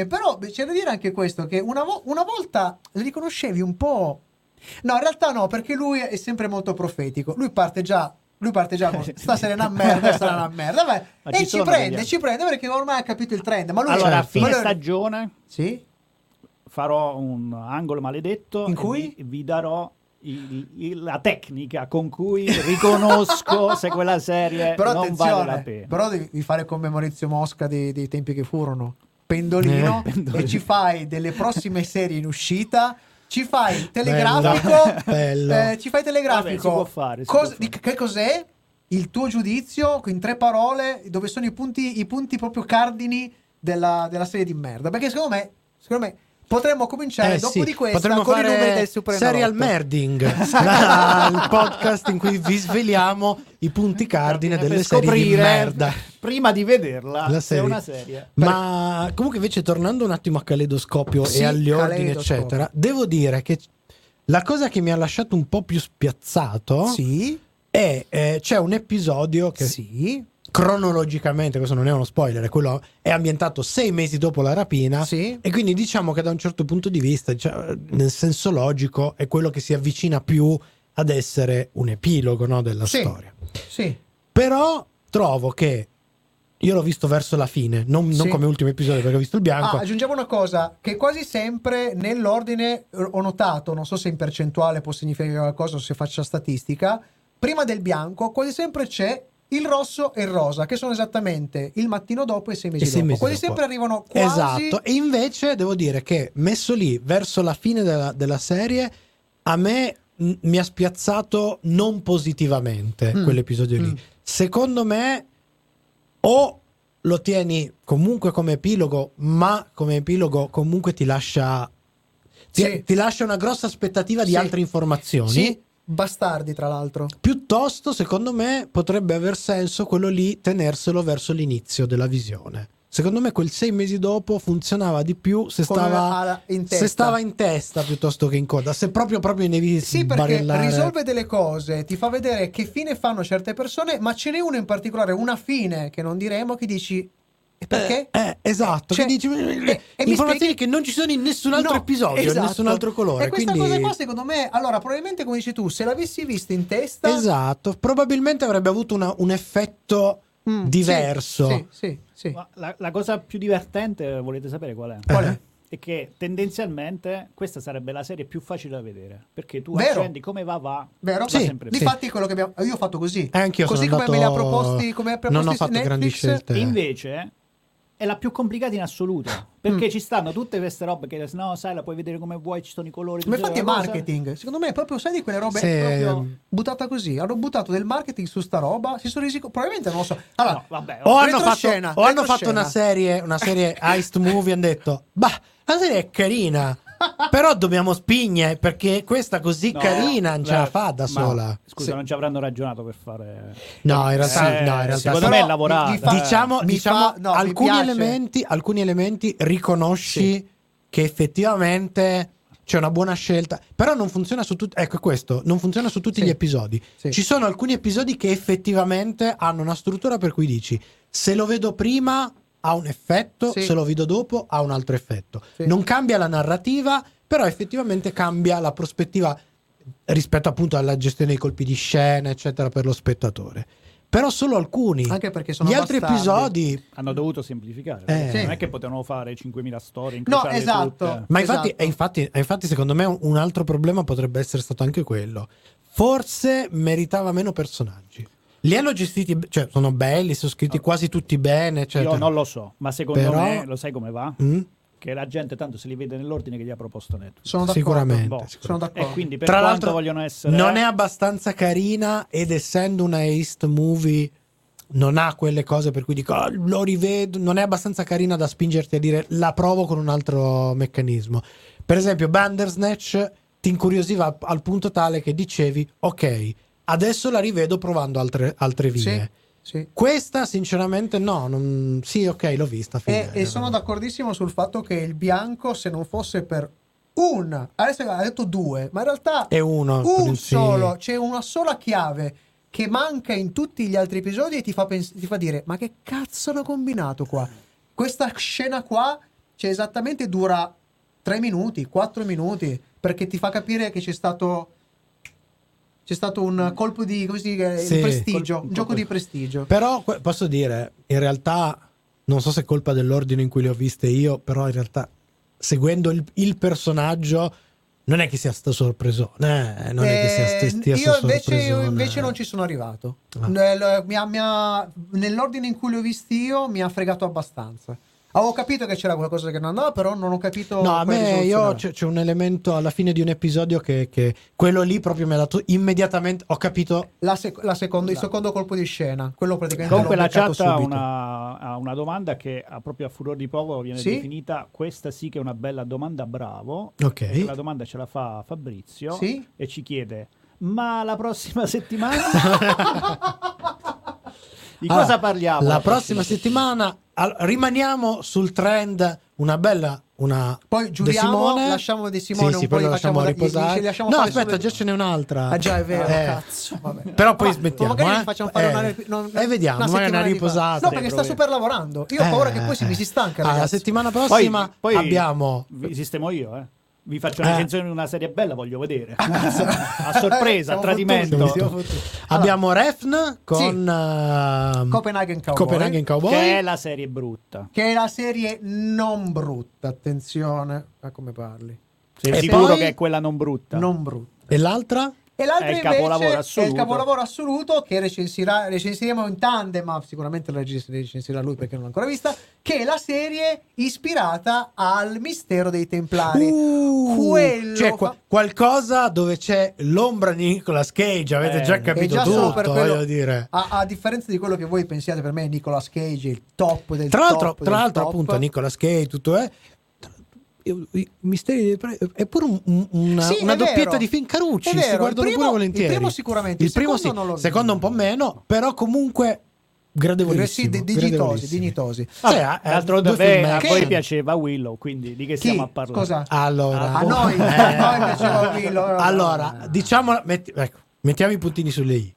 E, però c'è da dire anche questo, che una, vo- una volta le riconoscevi un po'. No, in realtà no, perché lui è sempre molto profetico. Lui parte già Lui parte già con stasera è una merda, sarà una merda. Vabbè. E ci, ci prende, ci prende perché ormai ha capito il trend. Ma lui allora a fine lui... stagione sì? farò un angolo maledetto in cui vi darò il, il, la tecnica con cui riconosco se quella serie però non vale la pena. Però devi fare come Maurizio Mosca dei, dei tempi che furono, pendolino, eh, pendolino, e ci fai delle prossime serie in uscita. Ci fai telegrafico, bello, bello. Eh, ci fai telegrafico. Vabbè, si può fare, si Cos- può fare. Che cos'è il tuo giudizio in tre parole? Dove sono i punti, i punti proprio cardini della, della serie di merda? Perché secondo me, secondo me. Potremmo cominciare eh, dopo sì. di questa Potremmo con fare i numeri del Super Serial Merding, il podcast in cui vi sveliamo i punti cardine delle serie di merda prima di vederla. La serie. È una serie. Ma comunque invece tornando un attimo a Kaleidoscopio sì, e agli ordini eccetera, devo dire che la cosa che mi ha lasciato un po' più spiazzato sì. è eh, c'è un episodio che sì. cronologicamente, questo non è uno spoiler, quello è ambientato sei mesi dopo la rapina sì. e quindi diciamo che da un certo punto di vista, cioè, nel senso logico, è quello che si avvicina più ad essere un epilogo, no, della sì. storia sì. Però trovo che io l'ho visto verso la fine, non, sì. non come ultimo episodio perché ho visto il bianco. Ah, aggiungiamo una cosa, che quasi sempre nell'ordine ho notato, non so se in percentuale può significare qualcosa o se faccia statistica, prima del bianco quasi sempre c'è il rosso e il rosa, che sono esattamente il mattino dopo e sei mesi e sei dopo. Mesi quasi dopo. Sempre arrivano quasi... Esatto, e invece devo dire che messo lì, verso la fine della, della serie, a me m- mi ha spiazzato non positivamente mm. quell'episodio mm. lì. Secondo me o lo tieni comunque come epilogo, ma come epilogo comunque ti lascia... Ti, sì. ti lascia una grossa aspettativa di sì. altre informazioni. Sì. Bastardi, tra l'altro. Piuttosto, secondo me, potrebbe aver senso quello lì, tenerselo verso l'inizio della visione. Secondo me quel sei mesi dopo funzionava di più se stava in testa, se stava in testa piuttosto che in coda, se proprio proprio inevitabile. Sì, perché risolve delle cose, ti fa vedere che fine fanno certe persone, ma ce n'è uno in particolare, una fine che non diremo, che dici perché? Eh, eh, esatto, cioè, che dici, eh, eh, informazioni che non ci sono in nessun altro no, episodio, esatto. in nessun altro colore. E questa quindi... cosa qua secondo me, allora probabilmente come dici tu, se l'avessi visto in testa... Esatto, probabilmente avrebbe avuto una, un effetto mm, diverso. Sì, sì, sì, sì. Ma la, la cosa più divertente, volete sapere qual è? Qual è? È che tendenzialmente questa sarebbe la serie più facile da vedere, perché tu Vero. accendi come va va Vero? Sì, sempre difatti sì. quello che abbiamo, io ho fatto così eh, anch'io così come andato... me li ha proposti come ha proposti non ho fatto Netflix. Grandi scelte eh. Invece è la più complicata in assoluto perché mm. ci stanno tutte queste robe che no sai la puoi vedere come vuoi, ci sono i colori, ma infatti è marketing, secondo me è proprio, sai, di quelle robe Se... proprio buttata così, hanno buttato del marketing su sta roba, si sono resi probabilmente, non lo so, allora, no, vabbè, o, hanno fatto, o hanno fatto una serie una serie heist movie, hanno detto bah la serie è carina però dobbiamo spigne perché questa così no, carina non ce la fa da sola. Scusa, sì. non ci avranno ragionato per fare no in realtà, eh, no, in realtà secondo sì. me è lavorata mi, mi fa, diciamo, diciamo fa, no, alcuni elementi alcuni elementi riconosci sì. che effettivamente c'è una buona scelta, però non funziona su tutti, ecco questo, non funziona su tutti sì. gli episodi sì. Ci sono alcuni episodi che effettivamente hanno una struttura per cui dici se lo vedo prima ha un effetto, sì. se lo vedo dopo ha un altro effetto sì. Non cambia la narrativa, però effettivamente cambia la prospettiva rispetto appunto alla gestione dei colpi di scena eccetera per lo spettatore. Però solo alcuni. Anche perché sono gli altri episodi hanno dovuto semplificare, eh. sì. Non è che potevano fare cinquemila storie. No, esatto. Tutte. Ma infatti, esatto. infatti, infatti secondo me un altro problema potrebbe essere stato anche quello. Forse meritava meno personaggi. Li hanno gestiti, cioè sono belli, sono scritti quasi tutti bene, eccetera. Io non lo so, ma secondo Però... me lo sai come va? Mm? Che la gente tanto se li vede nell'ordine che gli ha proposto Netflix. Sono d'accordo. Sicuramente, boh. Sono d'accordo. E quindi per Tra quanto l'altro, vogliono essere... non è abbastanza carina, ed essendo una heist movie non ha quelle cose per cui dico oh, lo rivedo, non è abbastanza carina da spingerti a dire la provo con un altro meccanismo. Per esempio Bandersnatch ti incuriosiva al punto tale che dicevi ok, adesso la rivedo provando altre, altre vie. Sì. Sì. Questa sinceramente no, non... sì ok l'ho vista fine, e, e sono d'accordissimo sul fatto che il bianco, se non fosse per una, adesso ha detto due, ma in realtà è uno, un solo, c'è una sola chiave che manca in tutti gli altri episodi e ti fa, pens- ti fa dire ma che cazzo l'ho combinato qua, questa scena qua cioè esattamente dura tre minuti, quattro minuti, perché ti fa capire che c'è stato... c'è stato un colpo di come si dice, sì, prestigio, col- un gioco di prestigio. Però posso dire, in realtà, non so se è colpa dell'ordine in cui le ho viste io, però in realtà, seguendo il, il personaggio, non è che sia stato sorpreso. Eh, non eh, è che sia stato sorpreso. Io invece, io invece non ci sono arrivato. Ah. Nel, mia, mia, nell'ordine in cui le ho viste io, mi ha fregato abbastanza. Avevo capito che c'era qualcosa che non andava, però non ho capito. No, a me io c'è, c'è un elemento alla fine di un episodio che, che quello lì proprio mi ha dato immediatamente. Ho capito la sec- la secondo, il secondo colpo di scena. Quello praticamente. Comunque la chat ha una, una domanda che ha proprio a furor di popolo viene sì? definita. Questa sì che è una bella domanda, bravo. Ok. La domanda ce la fa Fabrizio sì? e ci chiede: ma la prossima settimana? Di cosa allora, parliamo? La prossima settimana rimaniamo sul trend, una bella una poi giuriamo, De lasciamo De Simone sì, un sì, po' li facciamo riposare. Gli, gli no, aspetta, già ce n'è un'altra. Ah, già è vero, eh. cazzo, vabbè. Però poi smettiamo, eh. facciamo fare eh. una rip- non, eh, vediamo, una, una riposata. No, perché sta super lavorando. Io ho eh. paura che poi si mi si stanca, ragazzi. Ah, la settimana prossima poi, poi abbiamo vi sistemo io, eh. Vi faccio una recensione eh. di una serie bella, voglio vedere. A sorpresa, a tradimento. Fottuti, fottuti. Abbiamo allora. Refn con sì. uh, Copenhagen Cowboy. Copenhagen Cowboy. Che è la serie brutta. Che è la serie non brutta, attenzione a come parli. Sei e sicuro poi... che è quella non brutta? Non brutta. E l'altra? E l'altra è il capolavoro assoluto. È il capolavoro assoluto che recensirà, recensiremo in tandem, ma sicuramente la recensirà lui perché non l'ho ancora vista, che è la serie ispirata al mistero dei Templari. Uh, C'è cioè, fa... qu- qualcosa dove c'è l'ombra di Nicolas Cage, avete eh, già capito già tutto, quello, voglio dire. A, a differenza di quello che voi pensiate, per me Nicolas Cage è il top del tra l'altro, top. Tra l'altro top. Appunto Nicolas Cage, tutto è... I misteri dei pre... è pure un, un, una, sì, una è doppietta vero. Di film carucci, si guardano primo, pure volentieri. Il primo sicuramente, il, il primo secondo, sì. non lo secondo un po' meno, però comunque gradevolissimo, di, di, gradevolissimo. dignitosi, dignitosi. Ah, cioè, eh, l'altro due film, a voi piaceva Willow, quindi di che chi? Stiamo a parlare? Cosa? Allora, a noi, eh, a noi piaceva Willow. Allora, diciamo metti, ecco, mettiamo i puntini sulle i.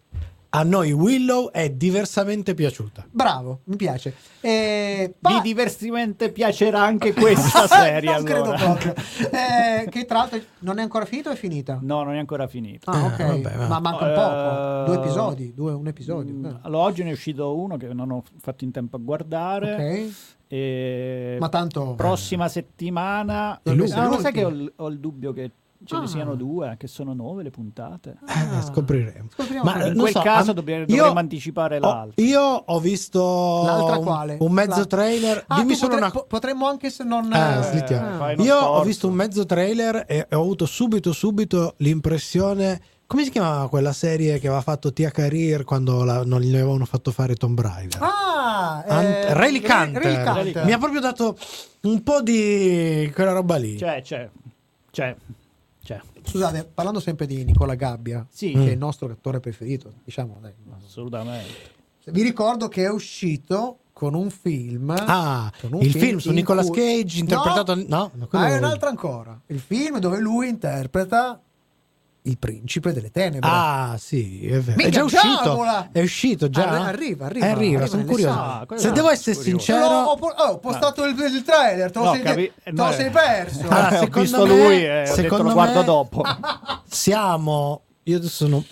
A noi Willow è diversamente piaciuta. Bravo, mi piace. Eh, pa- Di diversamente piacerà anche questa serie. Non allora. Credo proprio. Eh, che tra l'altro non è ancora finita o è finita? No, non è ancora finita. Ah, ok. Eh, vabbè, ma... ma manca un poco. Uh, due episodi, due, un episodio. Mh, allora, oggi ne è uscito uno che non ho fatto in tempo a guardare. Ok. E ma tanto... Prossima settimana... Ah, non sai che ho, ho il dubbio che... ce ne ah. siano due, che sono nove le puntate. Ah. Scopriremo. Scopriamo ma in quel so, caso dovremmo io, anticipare l'altro. Io ho visto l'altra un, quale? un mezzo l'altra. trailer. Ah, dimmi solo potre- una... po- potremmo anche se non. Eh, eh, eh, io sforzo. ho visto un mezzo trailer e ho avuto subito subito l'impressione. Come si chiamava quella serie che aveva fatto Tia Career quando la, non gli avevano fatto fare Tomb Raider? Ah, Ant- eh, Relic Hunter. Mi ha proprio dato un po' di quella roba lì. Cioè, cioè, cioè. Cioè. Scusate, parlando sempre di Nicola Gabbia, sì. che è il nostro attore preferito, diciamo, dai, assolutamente. Vi ricordo che è uscito con un film, ah, con un il film, film su Nicolas cui... Cage interpretato no, no ah, è un altro ancora, il film dove lui interpreta il principe delle tenebre. Ah, sì, è vero. Mica, è già uscito. Giavola! È uscito già. Arri- arriva, arriva, arriva, arriva, sono curioso. Ah, se devo essere curioso. sincero, no, ho, po- oh, ho postato no. il, il trailer, te lo no, sei, capi- te no, sei perso. Allora, secondo ho visto me, lui, eh, secondo ho detto, lo guardo me, dopo. Siamo io sono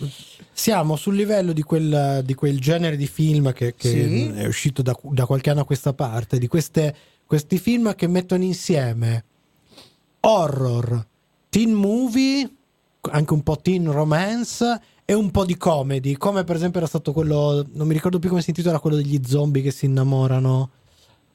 siamo sul livello di quel, di quel genere di film che, che sì. è uscito da, da qualche anno a questa parte, di queste, questi film che mettono insieme horror, teen movie, anche un po' teen romance e un po' di comedy, come per esempio era stato quello, non mi ricordo più come si intitola, quello degli zombie che si innamorano.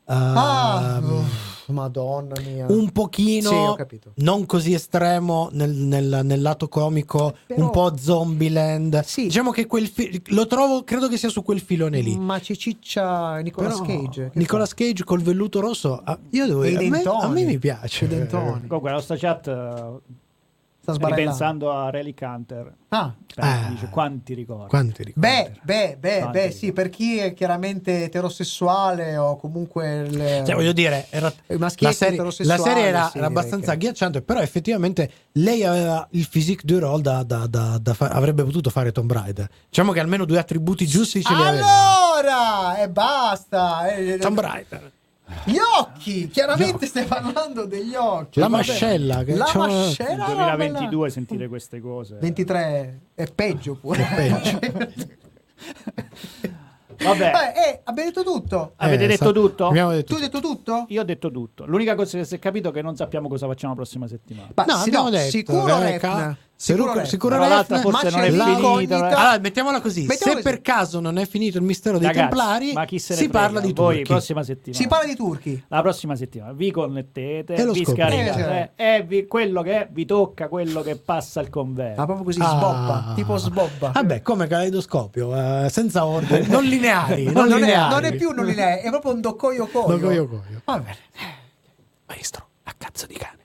Uh, ah, uff, Madonna mia. Un pochino, sì, ho capito, non così estremo nel, nel, nel lato comico, però un po' Zombieland. Sì. Diciamo che quel fi- lo trovo, credo che sia su quel filone lì. Ma ci ciccia Nicolas però, Cage. Nicolas fa? Cage col velluto rosso. Ah, io devo dire, a me, a me mi piace. Eh, comunque la nostra chat uh, sta ripensando a Relic Hunter. Ah, ah. Dice, quanti ricordi. Quanti ricordi. Beh, beh, beh, quanti beh ricordi. Sì, per chi è chiaramente eterosessuale o comunque il, cioè, voglio dire, era la serie, la serie era, sì, era abbastanza che... agghiacciante, però effettivamente lei aveva il physique du rôle da, da, da, da fa- avrebbe potuto fare Tomb Raider. Diciamo che almeno due attributi giusti ce li aveva. Allora, e basta. Eh, Tomb Raider. Gli occhi, chiaramente gli occhi. Stai parlando degli occhi. La mascella, che la mascella. duemilaventidue sentire queste cose. ventitré è peggio pure. È peggio. Vabbè, eh, eh, abbiamo detto tutto. Eh, Avete detto sa- tutto? Detto tu hai detto tutto? Io ho detto tutto. L'unica cosa che si è capito è che non sappiamo cosa facciamo la prossima settimana. Pa- no, sì, no, detto, sicuro Refna. Sicuro, sicuro Refna. Forse non è finita. Allora, mettiamola così. Mettiamo se così. Per caso non è finito il mistero dei Ragazzi, Templari, ma chi se ne si prega? Parla di Voi, turchi. Prossima settimana. Si parla di turchi. La prossima settimana vi connettete, e vi scaricate eh, eh. e vi, quello che vi tocca, quello che passa al convento. Ma proprio così sbobba, tipo sbobba. Vabbè, come Kaleidoscopio, senza ordine. Non li Non, non, non, è, non è più non lineare, è proprio un doccoio coio. Doccoio coio. Va bene. Maestro, a cazzo di cane.